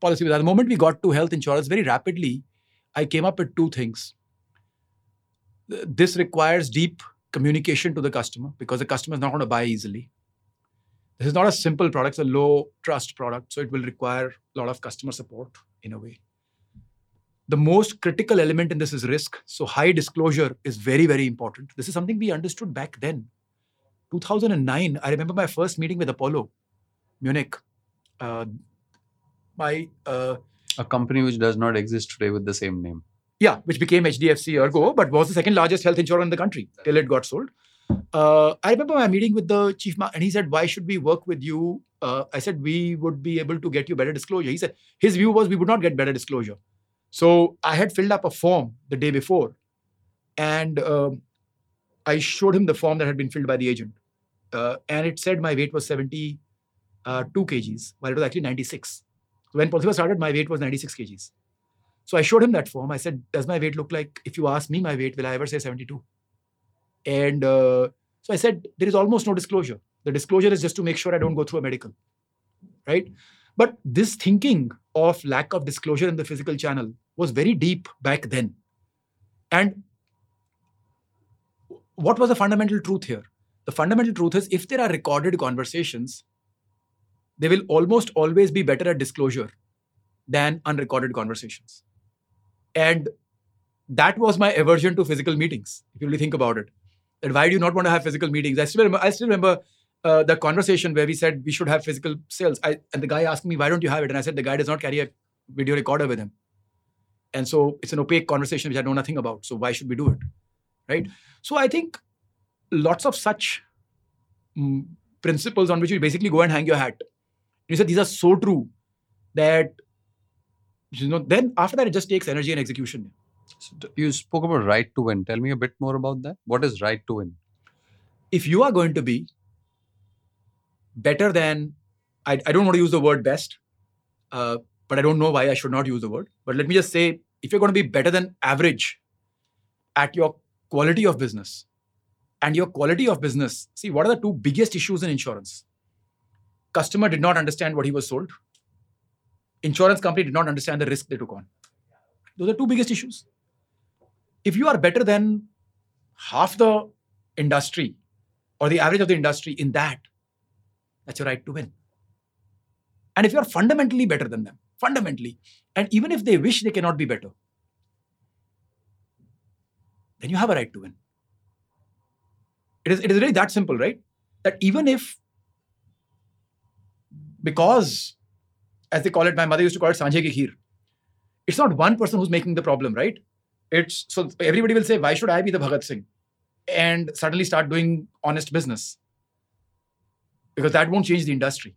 policy. The moment we got to health insurance, very rapidly, I came up with two things. This requires deep communication to the customer because the customer is not going to buy easily. This is not a simple product, it's a low trust product. So it will require a lot of customer support in a way. The most critical element in this is risk. So high disclosure is very, very important. This is something we understood back then. 2009, I remember my first meeting with Apollo Munich. A company which does not exist today with the same name. Yeah, which became HDFC Ergo, but was the second largest health insurer in the country till it got sold. I remember my meeting with the chief, and he said, "Why should we work with you?" I said, "We would be able to get you better disclosure." He said, his view was we would not get better disclosure. So I had filled up a form the day before, and I showed him the form that had been filled by the agent. And it said my weight was 72 kgs, while it was actually 96. When PolicyBazaar started, my weight was 96 kgs. So I showed him that form. I said, "Does my weight look like, if you ask me my weight, will I ever say 72? And so I said, there is almost no disclosure. The disclosure is just to make sure I don't go through a medical, right? But this thinking of lack of disclosure in the physical channel was very deep back then. And what was the fundamental truth here? The fundamental truth is if there are recorded conversations, they will almost always be better at disclosure than unrecorded conversations. And that was my aversion to physical meetings, if you really think about it. That why do you not want to have physical meetings? I still remember the conversation where we said we should have physical sales. And the guy asked me, "Why don't you have it?" And I said, "The guy does not carry a video recorder with him." And so it's an opaque conversation which I know nothing about. So why should we do it? Right? So I think lots of such principles on which you basically go and hang your hat. You said these are so true that, you know, then after that, it just takes energy and execution. So you spoke about right to win. Tell me a bit more about that. What is right to win? If you are going to be better than, I don't want to use the word best, but I don't know why I should not use the word. But let me just say, if you're going to be better than average at your quality of business, and your quality of business, see, what are the two biggest issues in insurance? Customer did not understand what he was sold. Insurance company did not understand the risk they took on. Those are two biggest issues. If you are better than half the industry or the average of the industry in that, that's your right to win. And if you are fundamentally better than them, fundamentally, and even if they wish they cannot be better, then you have a right to win. It is really that simple, right? That even if, because, as they call it, my mother used to call it Sanjay Ki Kheer, it's not one person who's making the problem, right? So everybody will say, why should I be the Bhagat Singh? And suddenly start doing honest business. Because that won't change the industry,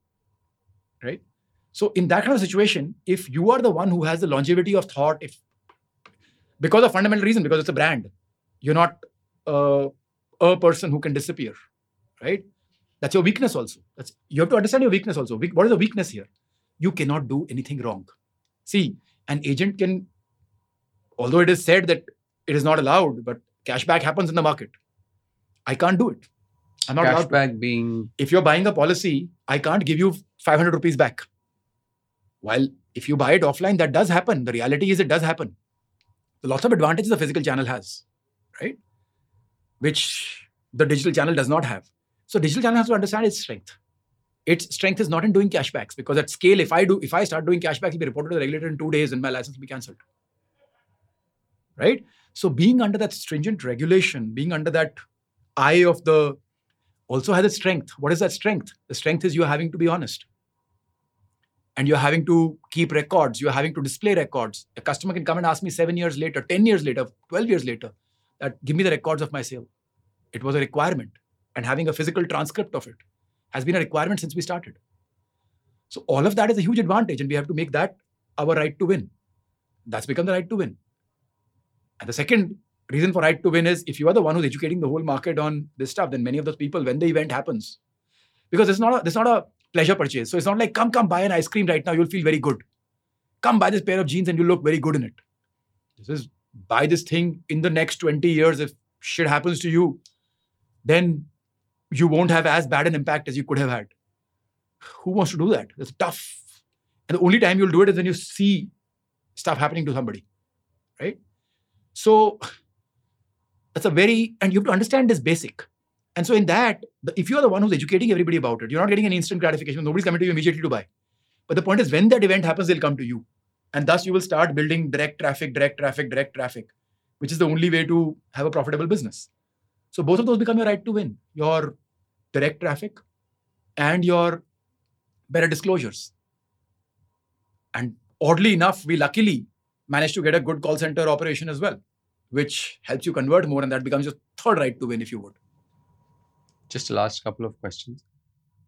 right? So in that kind of situation, if you are the one who has the longevity of thought, because of fundamental reason, because it's a brand, you're not... a person who can disappear, right? That's your weakness also. You have to understand your weakness also. What is the weakness here? You cannot do anything wrong. See, an agent can, although it is said that it is not allowed, but cashback happens in the market. I can't do it. I'm not allowed. Cashback being... If you're buying a policy, I can't give you 500 rupees back. While if you buy it offline, that does happen. The reality is it does happen. There's lots of advantages the physical channel has, right? Which the digital channel does not have. So digital channel has to understand its strength. Its strength is not in doing cashbacks, because at scale, if I start doing cashbacks, it'll be reported to the regulator in 2 days and my license will be cancelled. Right? So being under that stringent regulation, being under that eye of the, also has its strength. What is that strength? The strength is you're having to be honest. And you're having to keep records. You're having to display records. A customer can come and ask me 7 years later, 10 years later, 12 years later, give me the records of my sale. It was a requirement. And having a physical transcript of it has been a requirement since we started. So all of that is a huge advantage, and we have to make that our right to win. That's become the right to win. And the second reason for right to win is if you are the one who's educating the whole market on this stuff, then many of those people, when the event happens, because it's not a pleasure purchase. So it's not like, come buy an ice cream right now. You'll feel very good. Come buy this pair of jeans and you'll look very good in it. Buy this thing in the next 20 years, if shit happens to you, then you won't have as bad an impact as you could have had. Who wants to do that? That's tough. And the only time you'll do it is when you see stuff happening to somebody, right? So that's and you have to understand this basic. And so in that, if you are the one who's educating everybody about it, you're not getting an instant gratification. Nobody's coming to you immediately to buy. But the point is, when that event happens, they'll come to you. And thus you will start building direct traffic, which is the only way to have a profitable business. So both of those become your right to win, your direct traffic and your better disclosures. And oddly enough, we luckily managed to get a good call center operation as well, which helps you convert more, and that becomes your third right to win, if you would. Just the last couple of questions.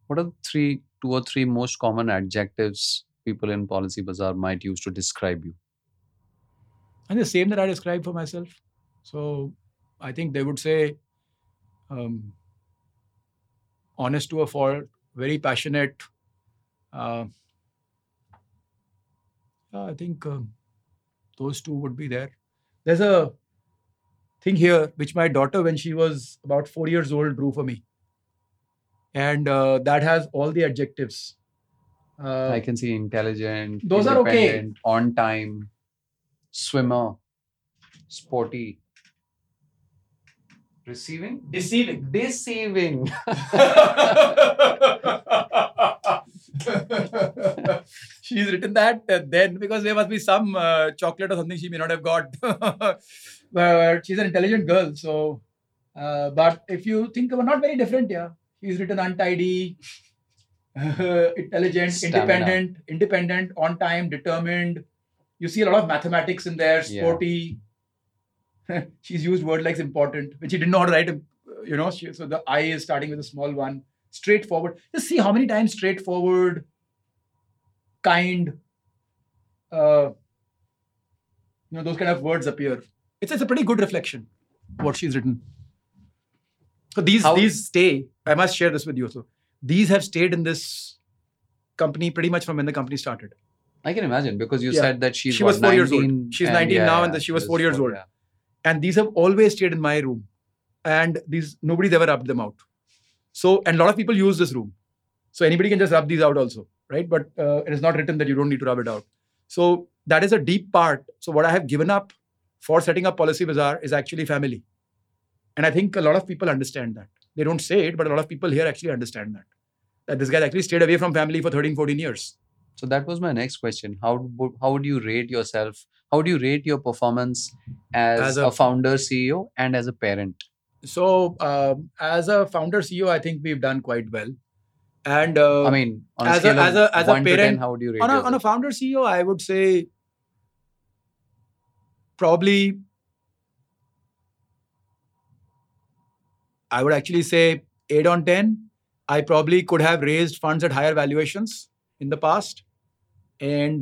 What are the two or three most common adjectives people in PolicyBazaar might use to describe you? And the same that I describe for myself. So I think they would say honest to a fault, very passionate. I think those two would be there. There's a thing here which my daughter, when she was about 4 years old, drew for me. And that has all the adjectives. I can see intelligent, those are okay. On time, swimmer, sporty, receiving, deceiving. She's written that then because there must be some chocolate or something she may not have got. But she's an intelligent girl, so. But if you think about, not very different, yeah. She's written untidy. Intelligent, stamina. Independent, on time, determined, You see a lot of mathematics in there, sporty. Yeah. She's used word like important, which she did not write, you know, so the I is starting with a small one. Straightforward. Just see how many times straightforward, kind, you know, those kind of words appear. It's a pretty good reflection, what she's written. So these stay, I must share this with you also. These have stayed in this company pretty much from when the company started. I can imagine, because you said that she was 19 years old. She's 19 now, and she was 4 years old. Yeah. And these have always stayed in my room. And these nobody's ever rubbed them out. So, and a lot of people use this room. So anybody can just rub these out also, right? But it is not written that you don't need to rub it out. So that is a deep part. So what I have given up for setting up PolicyBazaar is actually family. And I think a lot of people understand that. They don't say it, but a lot of people here actually understand that. That this guy actually stayed away from family for 13, 14 years. So that was my next question. How would you rate yourself? How do you rate your performance as a founder, CEO, and as a parent? So as a founder, CEO, I think we've done quite well. And I mean, on a scale of 1 to 10, how would you rate yourself? On a founder, CEO, I would say probably, I would actually say 8 on 10. I probably could have raised funds at higher valuations in the past. And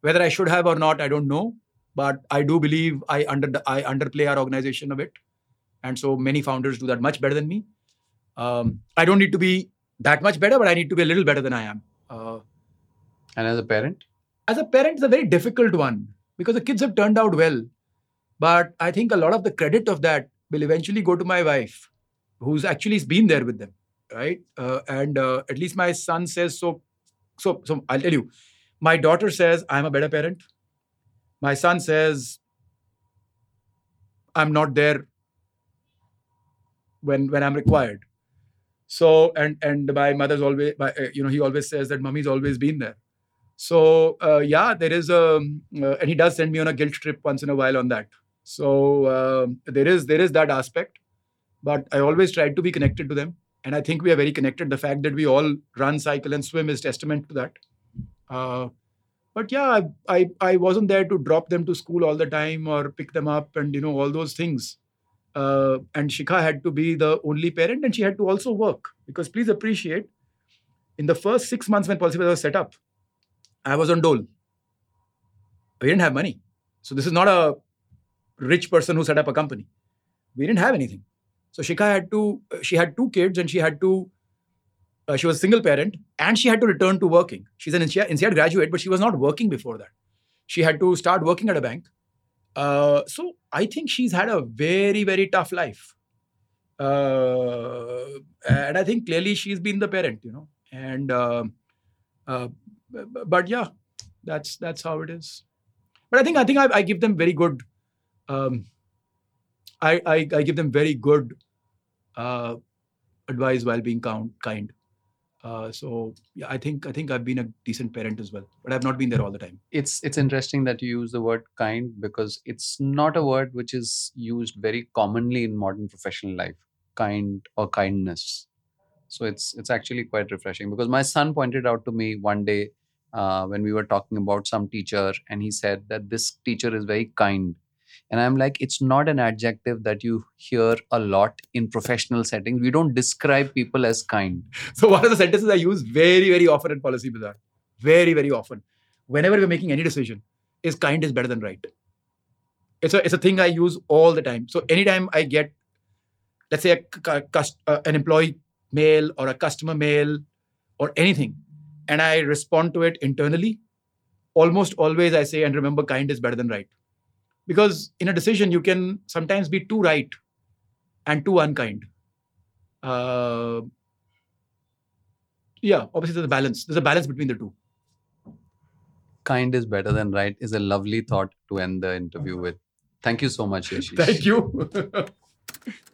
whether I should have or not, I don't know. But I do believe I underplay our organization a bit. And so many founders do that much better than me. I don't need to be that much better, but I need to be a little better than I am. And as a parent? As a parent, it's a very difficult one because the kids have turned out well. But I think a lot of the credit of that will eventually go to my wife, who's actually been there with them, right? And at least my son says so. So I'll tell you, my daughter says, I'm a better parent. My son says, I'm not there when I'm required. So, and my mother's always, you know, he always says that mommy's always been there. So, there is and he does send me on a guilt trip once in a while on that. So, there is that aspect. But I always tried to be connected to them. And I think we are very connected. The fact that we all run, cycle, and swim is testament to that. I wasn't there to drop them to school all the time or pick them up and, you know, all those things. And Shikha had to be the only parent, and she had to also work. Because please appreciate, in the first 6 months when PolicyBazaar was set up, I was on dole. We didn't have money. So this is not a rich person who set up a company. We didn't have anything. So Shikha she had two kids, and she was a single parent, and she had to return to working. She's an INSEAD graduate, but she was not working before that. She had to start working at a bank. So I think she's had a very, very tough life. And I think clearly she's been the parent, you know. And, that's how it is. But I think I give them very good... I give them very good advice while being kind. I think I've been a decent parent as well, but I've not been there all the time. It's interesting that you use the word kind, because it's not a word which is used very commonly in modern professional life, kind or kindness. So it's actually quite refreshing, because my son pointed out to me one day when we were talking about some teacher, and he said that this teacher is very kind. And I'm like, it's not an adjective that you hear a lot in professional settings. We don't describe people as kind. So one of the sentences I use very, very often at PolicyBazaar, very, very often, whenever we're making any decision, is kind is better than right. It's a thing I use all the time. So anytime I get, let's say, an employee mail or a customer mail or anything, and I respond to it internally, almost always I say, and remember, kind is better than right. Because in a decision, you can sometimes be too right and too unkind. Obviously there's a balance. There's a balance between the two. Kind is better than right is a lovely thought to end the interview with. Thank you so much, Yashish. Thank you.